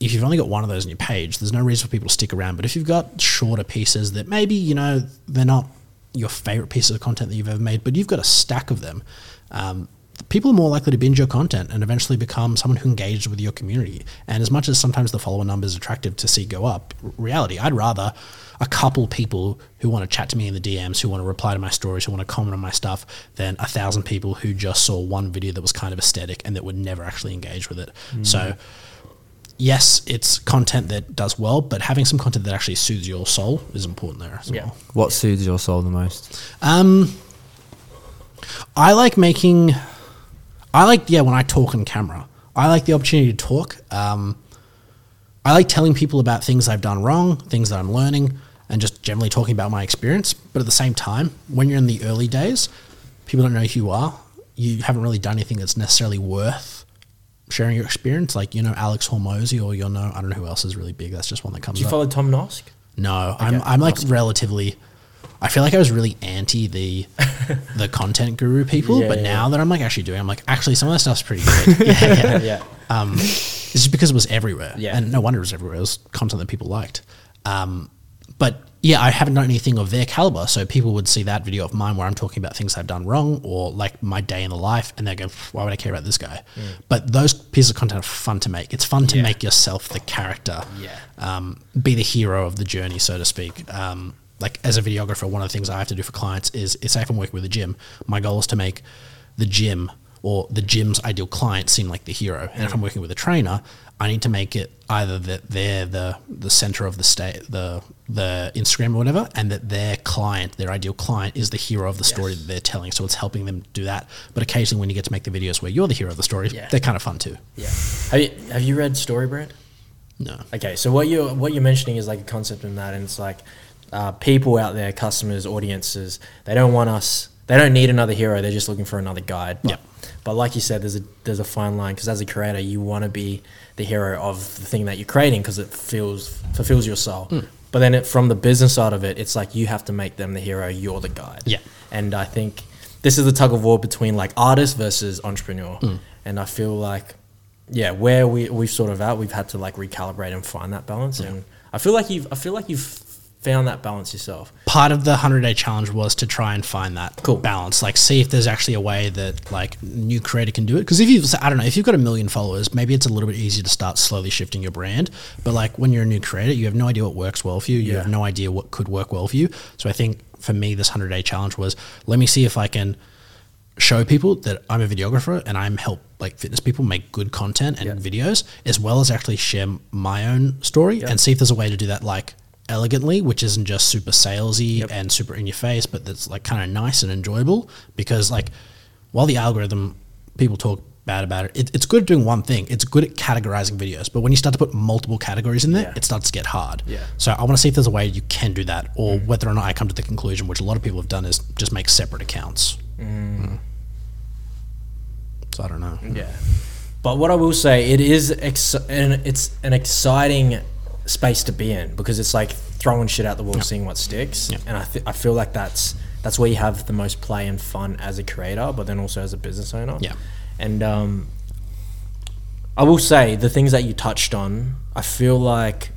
if you've only got one of those on your page, there's no reason for people to stick around. But if you've got shorter pieces that maybe, you know, they're not your favorite pieces of content that you've ever made, but you've got a stack of them, um, people are more likely to binge your content and eventually become someone who engages with your community. And as much as sometimes the follower number is attractive to see go up, r- reality, I'd rather a couple people who want to chat to me in the D Ms, who want to reply to my stories, who want to comment on my stuff, than a thousand people who just saw one video that was kind of aesthetic and that would never actually engage with it. Mm. So yes, it's content that does well, but having some content that actually soothes your soul is important there as yeah. well. What soothes your soul the most? Um, I like making, I like, yeah, when I talk on camera, I like the opportunity to talk. Um, I like telling people about things I've done wrong, things that I'm learning, and just generally talking about my experience. But at the same time, when you're in the early days, people don't know who you are. You haven't really done anything that's necessarily worth sharing your experience, like, you know, Alex Hormozy, or you'll know, I don't know who else is really big. That's just one that comes up. Do you follow up. Tom Nosk? No, okay. I'm I'm like Nosk. relatively, I feel like I was really anti the the content guru people, yeah, but yeah. now that I'm like actually doing, I'm like, actually some of that stuff's pretty good. yeah, yeah. yeah. Um, it's just because it was everywhere. Yeah. And no wonder it was everywhere. It was content that people liked. Um, but yeah, I haven't done anything of their caliber. So people would see that video of mine where I'm talking about things I've done wrong, or like my day in the life, and they go, why would I care about this guy? Mm. But those pieces of content are fun to make. It's fun to yeah. make yourself the character, yeah. um, be the hero of the journey, so to speak. Um, like as a videographer, one of the things I have to do for clients is, it's if I'm working with a gym, my goal is to make the gym or the gym's ideal client seem like the hero. And mm. if I'm working with a trainer, I need to make it either that they're the, the center of the state, the the Instagram or whatever, and that their client, their ideal client, is the hero of the yes. story that they're telling. So it's helping them do that. But occasionally when you get to make the videos where you're the hero of the story, yeah. they're kind of fun too. Yeah. Have you, have you read Storybrand? No. Okay, so what you're, what you're mentioning is like a concept in that, and it's like uh, people out there, customers, audiences, they don't want us, they don't need another hero, they're just looking for another guide. Yeah. But like you said, there's a there's a fine line, because as a creator, you want to be the hero of the thing that you're creating because it feels fulfills your soul. Mm. But then it, from the business side of it, it's like you have to make them the hero. You're the guide. Yeah. And I think this is the tug of war between like artist versus entrepreneur. Mm. And I feel like yeah, where we we sort of at, we've had to like recalibrate and find that balance. Yeah. And I feel like you've I feel like you've found that balance yourself. Part of the one hundred day challenge was to try and find that cool. balance, like see if there's actually a way that like new creator can do it. Because if you've, I don't know, if you've got a million followers, maybe it's a little bit easier to start slowly shifting your brand. But like when you're a new creator, you have no idea what works well for you. You yeah. have no idea what could work well for you. So I think for me, this one hundred day challenge was, let me see if I can show people that I'm a videographer and I'm help like fitness people make good content and yeah. videos, as well as actually share my own story yeah. and see if there's a way to do that like elegantly, which isn't just super salesy yep. and super in your face, but that's like kind of nice and enjoyable. Because like while the algorithm, people talk bad about it, it it's good at doing one thing, it's good at categorizing videos, but when you start to put multiple categories in there, yeah. it starts to get hard. Yeah. So I want to see if there's a way you can do that, or mm. whether or not I come to the conclusion, which a lot of people have done, is just make separate accounts. Mm. Mm. So I don't know. Yeah. But what I will say, it is ex- and it's an exciting space to be in, because it's like throwing shit out the wall, yeah. seeing what sticks. Yeah. And I th- I feel like that's that's where you have the most play and fun as a creator, but then also as a business owner. Yeah. And um, I will say the things that you touched on, I feel like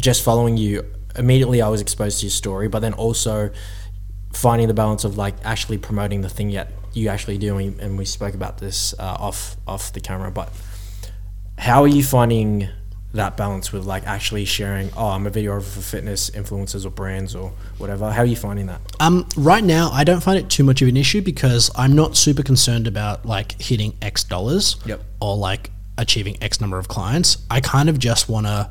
just following you, immediately I was exposed to your story, but then also finding the balance of like actually promoting the thing that you actually do. And, and we spoke about this uh, off off the camera, but how are you finding that balance with like actually sharing, oh, I'm a videographer for fitness influencers or brands or whatever? How are you finding that? Um, right now, I don't find it too much of an issue, because I'm not super concerned about like hitting X dollars yep. or like achieving X number of clients. I kind of just want to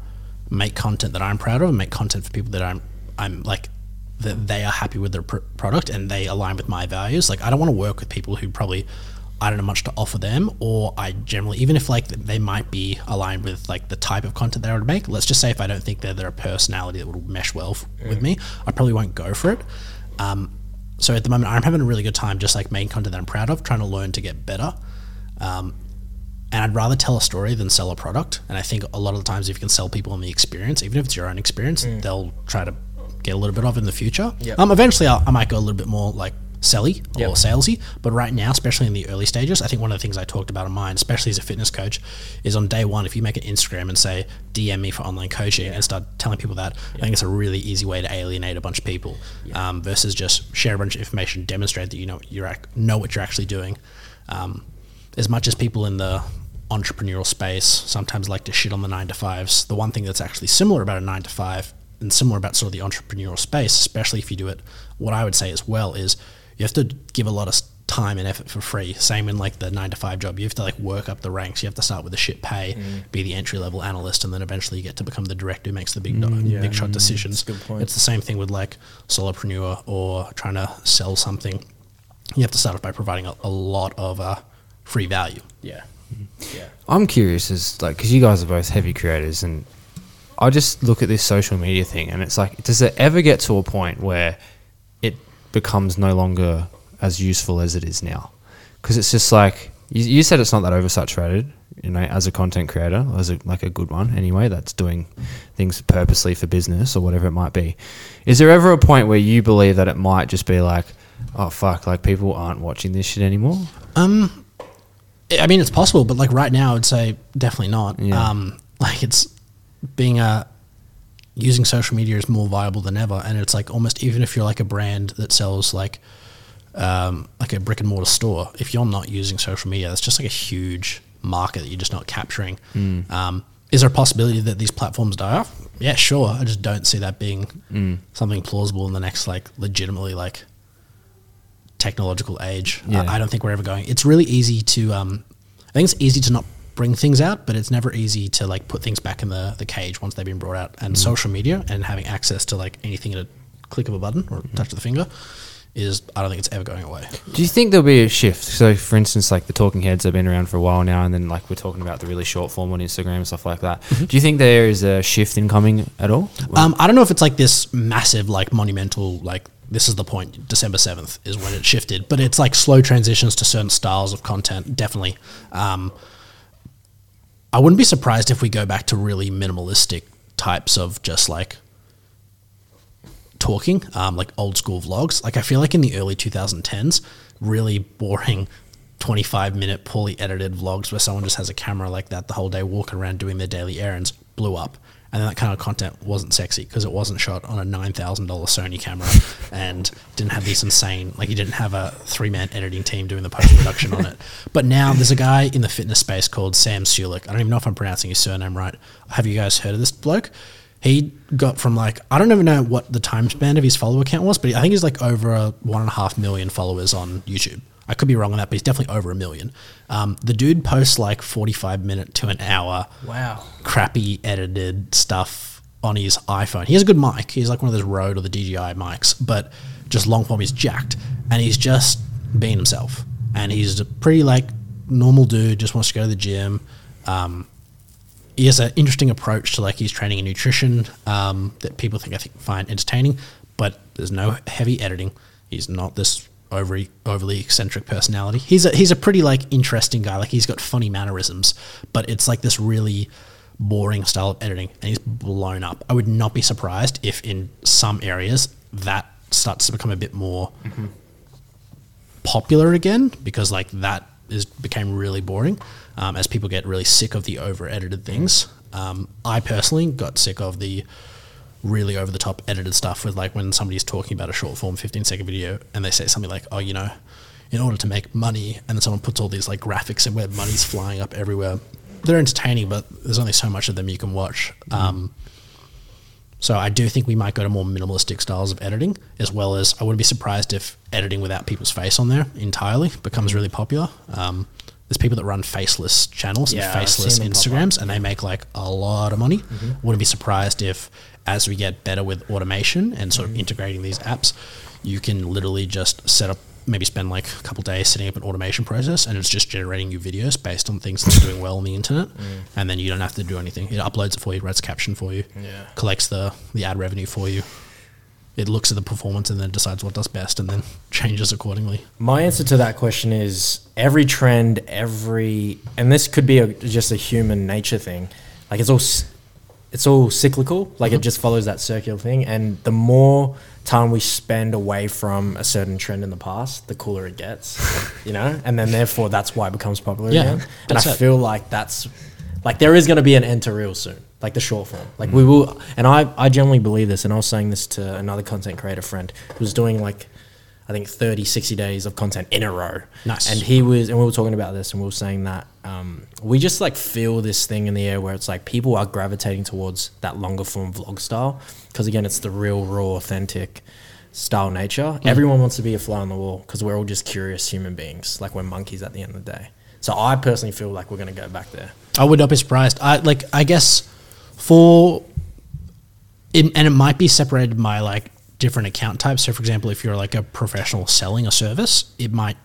make content that I'm proud of and make content for people that I'm, I'm like, that they are happy with their pr- product and they align with my values. Like I don't want to work with people who probably, I don't have much to offer them, or I generally, even if like they might be aligned with like the type of content they would make, let's just say if I don't think they're, they're a personality that would mesh well f- mm. with me, I probably won't go for it. Um, so at the moment I'm having a really good time just like making content that I'm proud of, trying to learn to get better. Um, and I'd rather tell a story than sell a product. And I think a lot of the times if you can sell people on the experience, even if it's your own experience, mm. they'll try to get a little bit of in the future. Yep. Um, eventually I'll, I might go a little bit more like selly yep. or salesy, but right now, especially in the early stages, I think one of the things I talked about in mine, especially as a fitness coach, is on day one, if you make an Instagram and say, D M me for online coaching yeah. and start telling people that, yeah. I think it's a really easy way to alienate a bunch of people yeah. um, versus just share a bunch of information, demonstrate that you know you ac- know what you're actually doing. Um, as much as people in the entrepreneurial space sometimes like to shit on the nine to fives, the one thing that's actually similar about a nine to five and similar about sort of the entrepreneurial space, especially if you do it, what I would say as well is you have to give a lot of time and effort for free. Same in like the nine to five job, you have to like work up the ranks. You have to start with a shit pay, mm. be the entry level analyst, and then eventually you get to become the director who makes the big, mm, do- yeah, big shot mm, decisions. That's a good point. It's the same thing with like solopreneur or trying to sell something. You have to start off by providing a, a lot of uh, free value. Yeah. Mm-hmm. Yeah. I'm curious as like, cause you guys are both heavy creators, and I just look at this social media thing and it's like, does it ever get to a point where it becomes no longer as useful as it is now? Because it's just like, you, you said it's not that oversaturated, you know, as a content creator, or as a, like a good one anyway, that's doing things purposely for business or whatever it might be. Is there ever a point where you believe that it might just be like, oh fuck, like people aren't watching this shit anymore? Um, I mean, it's possible, but like right now I'd say definitely not. Yeah. Um, like it's, being a using social media is more viable than ever, and it's like almost even if you're like a brand that sells like um like a brick and mortar store, if you're not using social media, that's just like a huge market that you're just not capturing. mm. Um is there a possibility that these platforms die off? Yeah, sure. I just don't see that being mm. something plausible in the next like legitimately like technological age. yeah. I, I don't think we're ever going. It's really easy to um I think it's easy to not bring things out, but it's never easy to like put things back in the, the cage once they've been brought out. And mm. social media and having access to like anything at a click of a button or mm. touch of the finger is, I don't think it's ever going away. Do you think there'll be a shift? So for instance, like the talking heads have been around for a while now, and then like we're talking about the really short form on Instagram and stuff like that. Mm-hmm. Do you think there is a shift in coming at all? Um, I don't know if it's like this massive, like monumental, like this is the point, December seventh is when it shifted, but it's like slow transitions to certain styles of content. Definitely. Um, I wouldn't be surprised if we go back to really minimalistic types of just like talking, um, like old school vlogs. Like I feel like in the early twenty tens, really boring twenty-five minute poorly edited vlogs where someone just has a camera like that the whole day walking around doing their daily errands blew up. And that kind of content wasn't sexy because it wasn't shot on a nine thousand dollars Sony camera and didn't have this insane, like you didn't have a three-man editing team doing the post-production on it. But now there's a guy in the fitness space called Sam Sulek. I don't even know if I'm pronouncing his surname right. Have you guys heard of this bloke? He got from like, I don't even know what the time span of his follower count was, but I think he's like over a one and a half million followers on YouTube. I could be wrong on that, but he's definitely over a million. Um, the dude posts like forty-five minute to an hour wow. crappy edited stuff on his iPhone. He has a good mic. He's like one of those Rode or the D J I mics, but just long form, he's jacked. And he's just being himself. And he's a pretty like normal dude, just wants to go to the gym. Um, he has an interesting approach to like his training and nutrition um, that people think I think find entertaining, but there's no heavy editing. He's not this... Overly, overly eccentric personality. He's a he's a pretty like interesting guy. Like he's got funny mannerisms, but it's like this really boring style of editing, and he's blown up. I would not be surprised if in some areas that starts to become a bit more mm-hmm. popular again, because like that is became really boring um, as people get really sick of the over edited things. Um, I personally got sick of the really over the top edited stuff with like when somebody's talking about a short form fifteen second video and they say something like, oh, you know, in order to make money, and then someone puts all these like graphics and where money's flying up everywhere. They're entertaining, but there's only so much of them you can watch. Mm-hmm. Um, so I do think we might go to more minimalistic styles of editing, as well as I wouldn't be surprised if editing without people's face on there entirely becomes really popular. Um, There's people that run faceless channels yeah, and faceless Instagrams and they make like a lot of money. Mm-hmm. Wouldn't be surprised if as we get better with automation and sort mm-hmm. of integrating these apps, you can literally just set up, maybe spend like a couple of days setting up an automation process and it's just generating you videos based on things that are doing well on the internet. Mm. And then you don't have to do anything. It uploads it for you, writes caption for you, yeah. collects the, the ad revenue for you. It looks at the performance and then decides what does best and then changes accordingly. My answer to that question is every trend, every, and this could be a, just a human nature thing. Like it's all, it's all cyclical. Like mm-hmm. it just follows that circular thing. And the more time we spend away from a certain trend in the past, the cooler it gets, you know? And then therefore that's why it becomes popular yeah, again. And I it. feel like that's, like there is going to be an end to reel soon. Like the short form, like mm. we will, and I, I generally believe this, and I was saying this to another content creator friend who was doing like, I think thirty, sixty days of content in a row. Nice. And he was, and we were talking about this and we were saying that um, we just like feel this thing in the air where it's like people are gravitating towards that longer form vlog style. Cause again, it's the real, raw, authentic style nature. Mm. Everyone wants to be a fly on the wall cause we're all just curious human beings. Like we're monkeys at the end of the day. So I personally feel like we're going to go back there. I would not be surprised. I like, I guess, For, it, and it might be separated by like different account types. So for example, if you're like a professional selling a service, it might,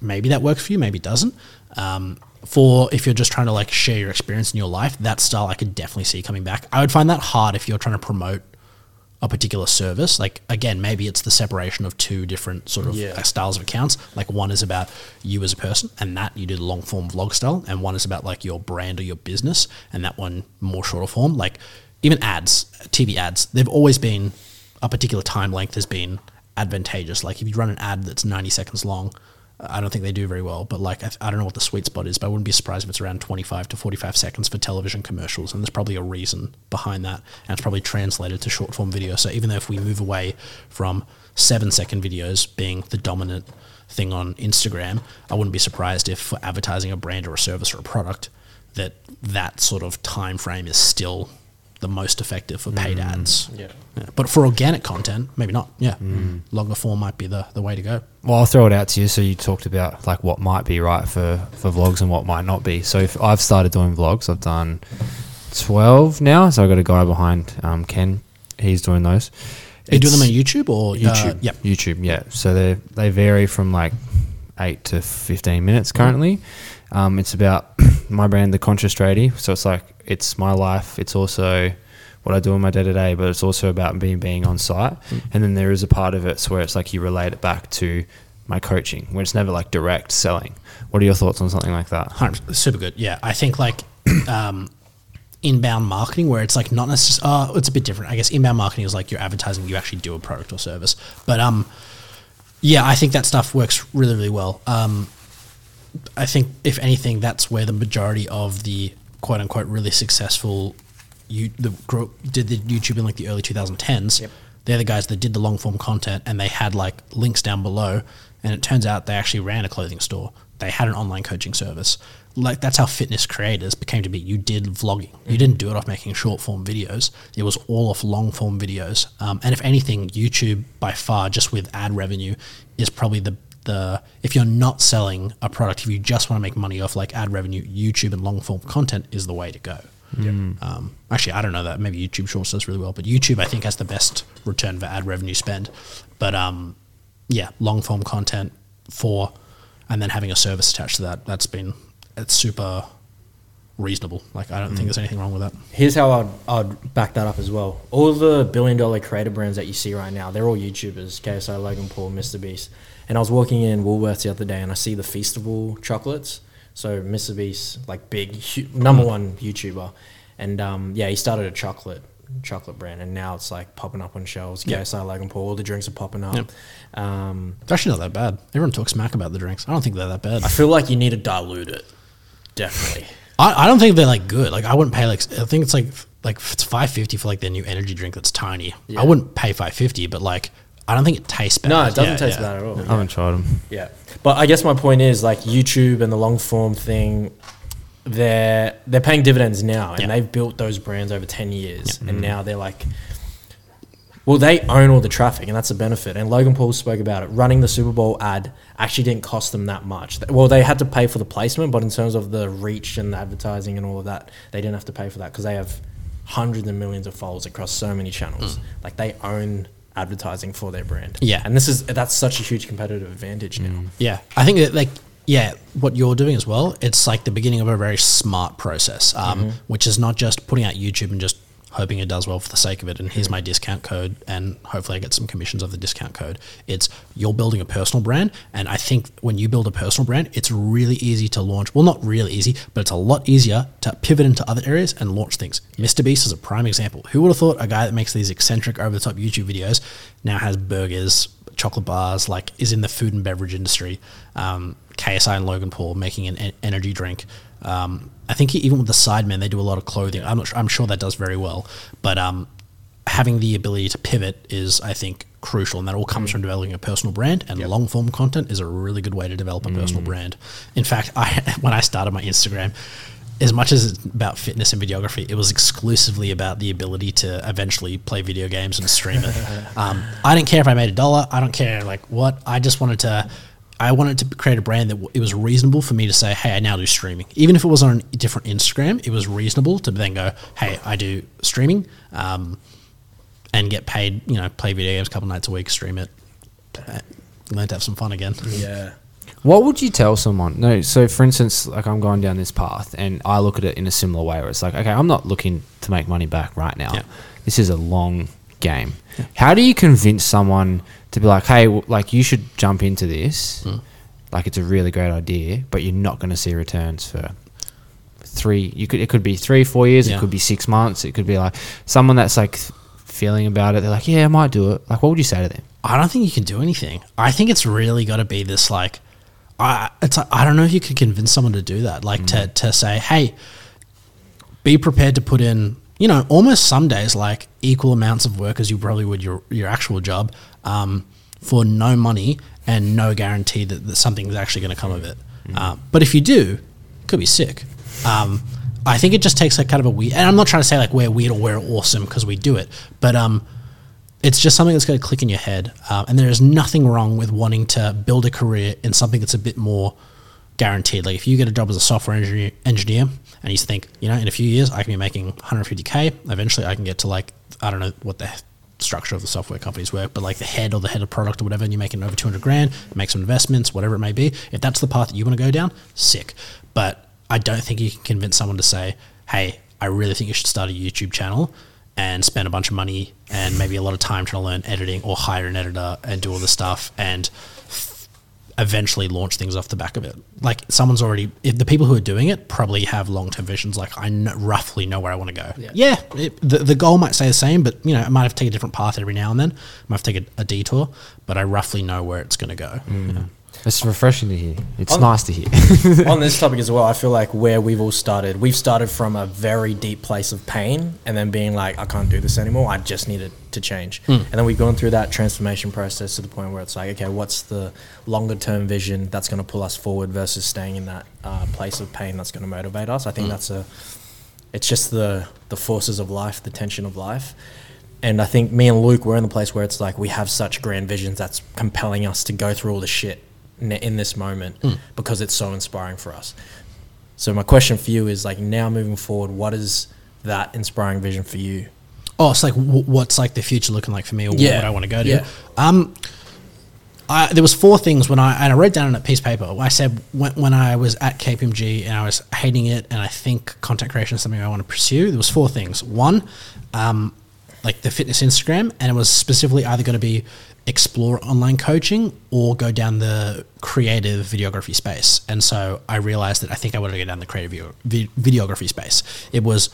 maybe that works for you, maybe it doesn't. Um, for if you're just trying to like share your experience in your life, that style I could definitely see coming back. I would find that hard if you're trying to promote a particular service. Like again, maybe it's the separation of two different sort of yeah. styles of accounts. Like one is about you as a person and that you do the long form vlog style, and one is about like your brand or your business, and that one more shorter form. Like even ads, T V ads, they've always been, a particular time length has been advantageous. Like if you run an ad that's ninety seconds long, I don't think they do very well, but like I, I don't know what the sweet spot is, but I wouldn't be surprised if it's around twenty-five to forty-five seconds for television commercials, and there's probably a reason behind that, and it's probably translated to short form video. So even though if we move away from seven second videos being the dominant thing on Instagram, I wouldn't be surprised if for advertising a brand or a service or a product that that sort of time frame is still the most effective for paid mm, ads. Yeah. yeah. But for organic content, maybe not. Yeah. Mm. Longer form might be the, the way to go. Well, I'll throw it out to you. So you talked about like what might be right for, for vlogs and what might not be. So if I've started doing vlogs, I've done twelve now. So I've got a guy behind um, Ken. He's doing those. Are you doing them on YouTube or? YouTube. Uh, yeah. YouTube. Yeah. So they they vary from like eight to fifteen minutes currently. Um, it's about my brand, The Conscious Tradie. So it's like, it's my life. It's also what I do in my day to day, but it's also about being being on site. Mm. And then there is a part of it where it's like you relate it back to my coaching, where it's never like direct selling. What are your thoughts on something like that? Super good. Yeah, I think like um, inbound marketing, where it's like not necessarily. Uh, it's a bit different, I guess. Inbound marketing is like you're advertising, you actually do a product or service. But um, yeah, I think that stuff works really, really well. Um, I think, if anything, that's where the majority of the quote-unquote really successful you the group did the YouTube in like the early two thousand tens. Yep. They're the guys that did the long-form content, and they had like links down below, and it turns out they actually ran a clothing store. They had an online coaching service. Like, that's how fitness creators became to be. You did vlogging. Mm-hmm. You didn't do it off making short-form videos. It was all off long-form videos. Um, and if anything, YouTube, by far, just with ad revenue, is probably the the if you're not selling a product, if you just want to make money off like ad revenue, YouTube and long form content is the way to go. Yep. Um, actually, I don't know that. Maybe YouTube Shorts does really well, but YouTube I think has the best return for ad revenue spend. But um, yeah, long form content for, and then having a service attached to that, that's been, it's super reasonable. Like, I don't mm. think there's anything wrong with that. Here's how I'd, I'd back that up as well. All the billion dollar creator brands that you see right now, they're all YouTubers, K S I, Logan Paul, Mister Beast. And I was walking in Woolworths the other day and I see the Feastable chocolates. So Mister Beast, like big, hu- number one YouTuber. And um, yeah, he started a chocolate chocolate brand and now it's like popping up on shelves. Yep. K S I, Logan Paul, all the drinks are popping up. Yep. Um, it's actually not that bad. Everyone talks smack about the drinks. I don't think they're that bad. I feel like you need to dilute it. Definitely. I, I don't think they're like good. Like, I wouldn't pay like, I think it's like, like it's five fifty for like their new energy drink that's tiny. Yeah. I wouldn't pay five fifty, but like, I don't think it tastes bad. No, it doesn't yeah, taste yeah. bad at all. No, yeah. I haven't tried them. Yeah. But I guess my point is, like, YouTube and the long form thing, they're they're paying dividends now, and yeah. they've built those brands over ten years. Yeah. And mm-hmm. now they're like, well, they own all the traffic, and that's a benefit. And Logan Paul spoke about it. Running the Super Bowl ad actually didn't cost them that much. Well, they had to pay for the placement, but in terms of the reach and the advertising and all of that, they didn't have to pay for that because they have hundreds and millions of followers across so many channels. Mm. Like, they own advertising for their brand. Yeah. And this is, that's such a huge competitive advantage now. Mm. Yeah. I think that, like, yeah, what you're doing as well, it's like the beginning of a very smart process, um, mm-hmm. which is not just putting out YouTube and just hoping it does well for the sake of it. And here's my discount code and hopefully I get some commissions off the discount code. It's, you're building a personal brand. And I think when you build a personal brand, it's really easy to launch. Well, not really easy, but it's a lot easier to pivot into other areas and launch things. Mister Beast is a prime example. Who would have thought a guy that makes these eccentric over the top YouTube videos now has burgers, chocolate bars, like is in the food and beverage industry. Um, K S I and Logan Paul making an en- energy drink. Um, I think even with the Sidemen, they do a lot of clothing. I'm not sure, I'm sure that does very well, but um, having the ability to pivot is, I think, crucial, and that all comes mm. from developing a personal brand. And yep. long form content is a really good way to develop a mm. personal brand. In fact, I when I started my Instagram, as much as it's about fitness and videography, it was exclusively about the ability to eventually play video games and stream it. um, I didn't care if I made a dollar. I don't care like what. I just wanted to. I wanted to create a brand that w- it was reasonable for me to say, hey, I now do streaming. Even if it was on a different Instagram, it was reasonable to then go, hey, I do streaming um, and get paid, you know, play video games a couple nights a week, stream it, uh, learn to have some fun again. Yeah. What would you tell someone? No, so for instance, like I'm going down this path and I look at it in a similar way where it's like, okay, I'm not looking to make money back right now. Yeah. This is a long game. Yeah. How do you convince someone to be like, hey, like you should jump into this, mm. like it's a really great idea, but you're not going to see returns for three, you could, it could be three, four years, yeah. it could be six months, it could be like someone that's like feeling about it, they're like, yeah, I might do it. Like, what would you say to them? I don't think you can do anything. I think it's really got to be this like, I, it's like, I don't know if you can convince someone to do that, like mm. to, to say, hey, be prepared to put in, you know, almost some days like equal amounts of work as you probably would your, your actual job, um, for no money and no guarantee that, that something's actually going to come of it. Mm. Um, but if you do, it could be sick. Um, I think it just takes like kind of a weird, and I'm not trying to say like we're weird or we're awesome because we do it, but um, it's just something that's going to click in your head. Uh, and there is nothing wrong with wanting to build a career in something that's a bit more guaranteed. Like if you get a job as a software engineer, engineer and you think, you know, in a few years, I can be making one hundred fifty K. Eventually, I can get to like, I don't know what the structure of the software companies work, but like the head or the head of product or whatever, and you're making over two hundred grand, make some investments, whatever it may be. If that's the path that you want to go down, sick. But I don't think you can convince someone to say, hey, I really think you should start a YouTube channel and spend a bunch of money and maybe a lot of time trying to learn editing or hire an editor and do all this stuff and eventually launch things off the back of it. Like someone's already, if the people who are doing it probably have long-term visions, like I know, roughly know where I want to go. Yeah, yeah it, the, the goal might stay the same, but you know, I might have to take a different path every now and then. I might have to take a, a detour, but I roughly know where it's going to go. Mm. You know? It's refreshing to hear. It's on, nice to hear. On this topic as well, I feel like where we've all started, we've started from a very deep place of pain and then being like, I can't do this anymore. I just need it to change. Mm. And then we've gone through that transformation process to the point where it's like, okay, what's the longer term vision that's going to pull us forward versus staying in that uh, place of pain that's going to motivate us? I think mm. that's a, it's just the, the forces of life, the tension of life. And I think me and Luke, we're in the place where it's like, we have such grand visions that's compelling us to go through all the shit in this moment mm. because it's so inspiring for us. So my question for you is like, now moving forward, what is that inspiring vision for you? Oh, it's like w- what's like the future looking like for me, or yeah. what I want to go to. Yeah. Um, I, there was four things when I and I wrote down on a piece of paper. I said when, when I was at K P M G and I was hating it, and I think content creation is something I want to pursue. There was four things. One, um, like the fitness Instagram, and it was specifically either going to be explore online coaching or go down the creative videography space. And so I realized that I think I wanted to go down the creative videography space. It was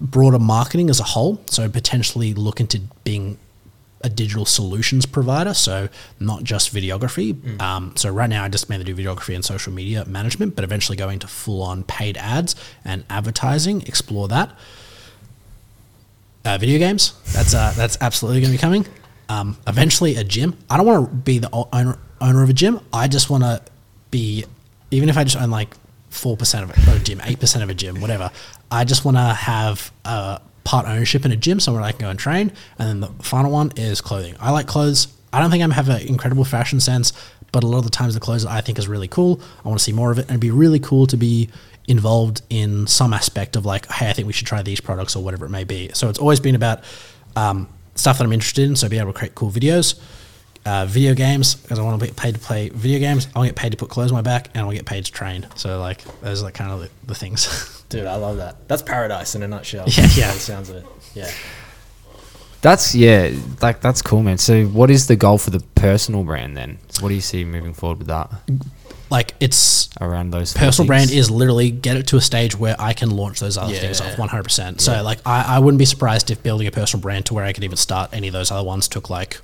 broader marketing as a whole, so potentially look into being a digital solutions provider, so not just videography. Mm. Um, so right now I just mainly do videography and social media management, but eventually going to full-on paid ads and advertising, explore that. Uh, video games, that's uh, that's absolutely going to be coming. Um, eventually a gym. I don't want to be the owner, owner of a gym. I just want to be, even if I just own like four percent of a, a gym, eight percent of a gym, whatever, I just want to have a part ownership in a gym somewhere I can go and train. And then the final one is clothing. I like clothes. I don't think I have an incredible fashion sense, but a lot of the times the clothes that I think is really cool, I want to see more of it. And it'd be really cool to be involved in some aspect of like, hey, I think we should try these products or whatever it may be. So it's always been about, um, stuff that I'm interested in, so be able to create cool videos, uh, video games, because I want to get paid to play video games. I'll get paid to put clothes on my back, and I'll get paid to train. So like those are like kind of the, the things. Dude, I love that. That's paradise in a nutshell. Yeah, yeah. That sounds it. Yeah. That's yeah, like that's cool, man. So what is the goal for the personal brand then? So what do you see moving forward with that? Like it's around those personal brand is literally get it to a stage where I can launch those other yeah. things off one hundred percent. Yeah. So like I, I wouldn't be surprised if building a personal brand to where I could even start any of those other ones took like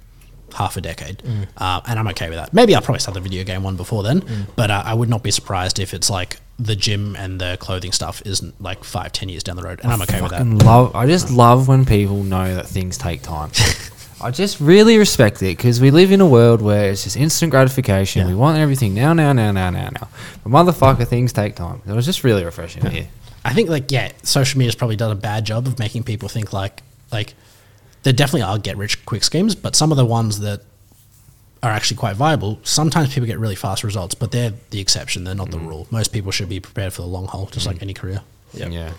half a decade. Mm. Uh, and I'm okay with that. Maybe I'll probably start the video game one before then, mm. but uh, I would not be surprised if it's like the gym and the clothing stuff isn't like five, ten years down the road. And I I'm okay with that. Love, I just love when people know that things take time. I just really respect it because we live in a world where it's just instant gratification. Yeah. We want everything now, now, now, now, now, now. But motherfucker, things take time. It was just really refreshing yeah. here. I think, like, yeah, social media's probably done a bad job of making people think, like, like there definitely are get-rich-quick schemes, but some of the ones that are actually quite viable, sometimes people get really fast results, but they're the exception. They're not mm. the rule. Most people should be prepared for the long haul, just mm. like any career. Yep. Yeah.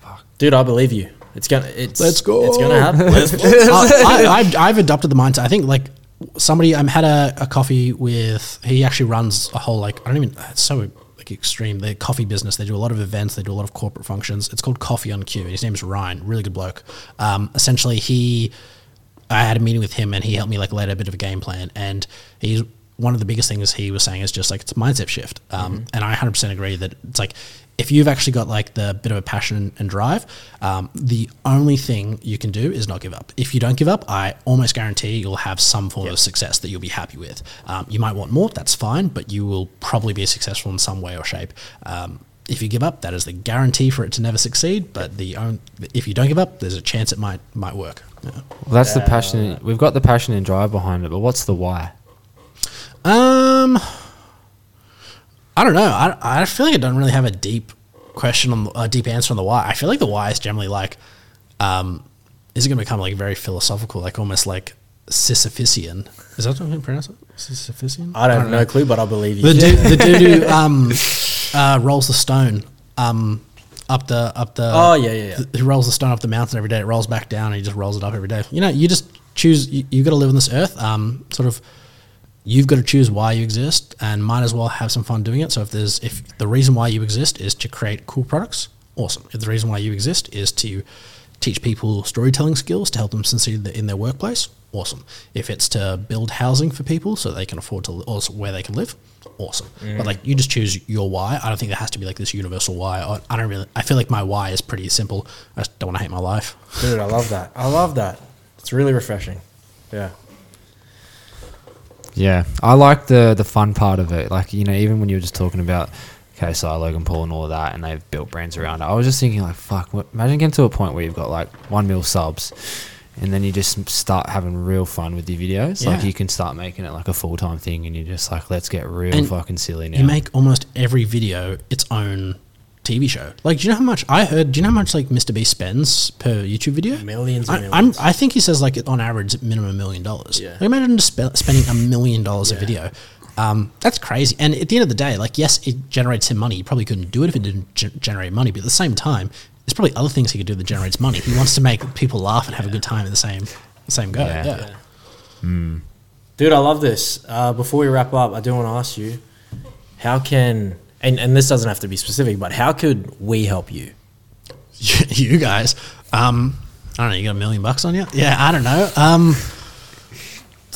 Fuck. Dude, I believe you. It's gonna. It's, Let's go. It's gonna happen. I, I, I've adopted the mindset. I think like somebody. I um, had a, a coffee with. He actually runs a whole like. I don't even. It's so like extreme. The coffee business. They do a lot of events. They do a lot of corporate functions. It's called Coffee on Q. His name is Ryan. Really good bloke. Um, essentially, he. I had a meeting with him, and he helped me like lay out a bit of a game plan. And he's one of the biggest things he was saying is just like it's a mindset shift. Um, mm-hmm. And I one hundred percent agree that it's like. If you've actually got like the bit of a passion and drive, um, the only thing you can do is not give up. If you don't give up, I almost guarantee you'll have some form yep. of success that you'll be happy with. Um, you might want more, that's fine, but you will probably be successful in some way or shape. Um, if you give up, that is the guarantee for it to never succeed, but the own, if you don't give up, there's a chance it might might work. Yeah. Well, that's uh, the passion. We've got the passion and drive behind it, but what's the why? Um... I don't know. I, I feel like I don't really have a deep question on a deep answer on the why. I feel like the why is generally like, um, is it going to become like very philosophical, like almost like Sisyphusian? Is that how you pronounce it? Sisyphusian? I don't, I don't know. No clue, but I believe you. The dude, the dude who um, uh, rolls the stone um, up the up the. Oh yeah, yeah. yeah. The, who rolls the stone up the mountain every day? It rolls back down, and he just rolls it up every day. You know, you just choose. You, you got to live on this earth. Um, sort of. You've got to choose why you exist and might as well have some fun doing it. So if there's if the reason why you exist is to create cool products, awesome. If the reason why you exist is to teach people storytelling skills to help them succeed in their workplace, awesome. If it's to build housing for people so they can afford to live, or where they can live, awesome. Mm. But like you just choose your why. I don't think there has to be like this universal why. I don't really. I feel like my why is pretty simple. I just don't want to hate my life. Dude, I love that. I love that. It's really refreshing. Yeah. Yeah, I like the the fun part of it. Like, you know, even when you were just talking about K S I, Logan Paul and all of that, and they've built brands around it, I was just thinking like, fuck, what, imagine getting to a point where you've got like one mil subs and then you just start having real fun with your videos. Yeah. Like, you can start making it like a full-time thing, and you're just like, let's get real and fucking silly now. You make almost every video its own T V show. Like, do you know how much I heard? Do you know how much like Mister Beast spends per YouTube video? Millions. And I, millions. I'm, I think he says like on average minimum a million dollars. Yeah. Like, imagine just spe- spending a million dollars a video. Um, that's crazy. And at the end of the day, like, yes, it generates him money. He probably couldn't do it if it didn't ge- generate money. But at the same time, there's probably other things he could do that generates money. He wants to make people laugh and have yeah. a good time at the same same go. Yeah. yeah. yeah. Mm. Dude, I love this. Uh, before we wrap up, I do want to ask you, how can... And, and this doesn't have to be specific, but how could we help you? You guys, um, I don't know. You got a million bucks on you? Yeah, I don't know. Um,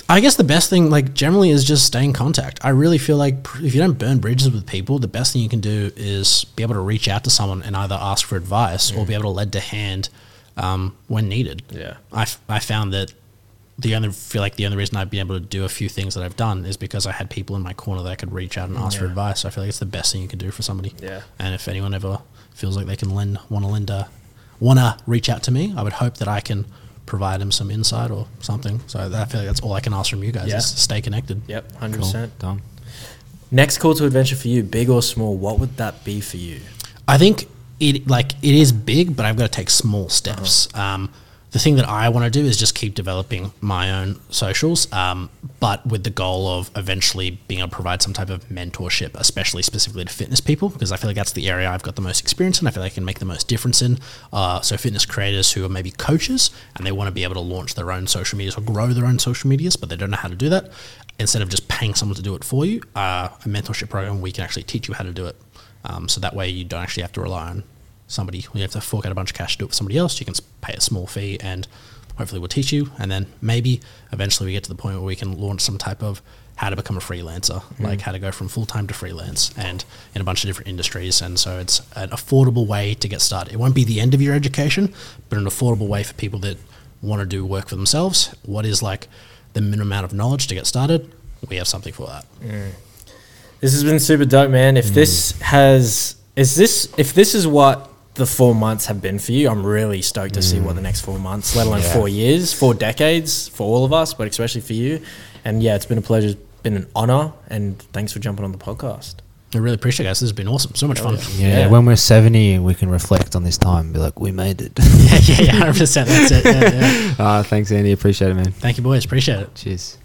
I guess the best thing, like, generally, is just stay in contact. I really feel like if you don't burn bridges with people, the best thing you can do is be able to reach out to someone and either ask for advice mm. or be able to lend a hand um, when needed. Yeah, I, f- I found that the only feel like the only reason I've been able to do a few things that I've done is because I had people in my corner that I could reach out and ask yeah. for advice. So I feel like it's the best thing you can do for somebody. Yeah. And if anyone ever feels like they can lend, want to lend, a, want to reach out to me, I would hope that I can provide them some insight or something. So that, I feel like that's all I can ask from you guys. Yeah. Is stay connected. Yep, hundred percent. Done. Next call to adventure for you, big or small? What would that be for you? I think it like it is big, but I've got to take small steps. Uh-huh. Um, The thing that I want to do is just keep developing my own socials, um, but with the goal of eventually being able to provide some type of mentorship, especially specifically to fitness people, because I feel like that's the area I've got the most experience in. I feel like I can make the most difference in. Uh, so fitness creators who are maybe coaches and they want to be able to launch their own social medias or grow their own social medias, but they don't know how to do that. Instead of just paying someone to do it for you, uh, a mentorship program, we can actually teach you how to do it. Um, so that way you don't actually have to rely on somebody. You have to fork out a bunch of cash to do it for somebody else. You can pay a small fee and hopefully we'll teach you, and then maybe eventually we get to the point where we can launch some type of how to become a freelancer, mm. like how to go from full-time to freelance and in a bunch of different industries. And so it's an affordable way to get started. It won't be the end of your education, but an affordable way for people that want to do work for themselves. What is like the minimum amount of knowledge to get started? We have something for that. Mm. This has been super dope, man. If mm. this has, is this, if this is what the four months have been for you, I'm really stoked to mm. see what the next four months, let alone yeah. four years, four decades for all of us, but especially for you. And yeah, it's been a pleasure. It's been an honor. And thanks for jumping on the podcast. I really appreciate it, guys. This has been awesome. So much fun. Yeah. yeah. When we're seventy, we can reflect on this time and be like, we made it. yeah, yeah, yeah. one hundred percent. That's it. Yeah, yeah. Uh, thanks, Andy. Appreciate it, man. Thank you, boys. Appreciate it. Cheers.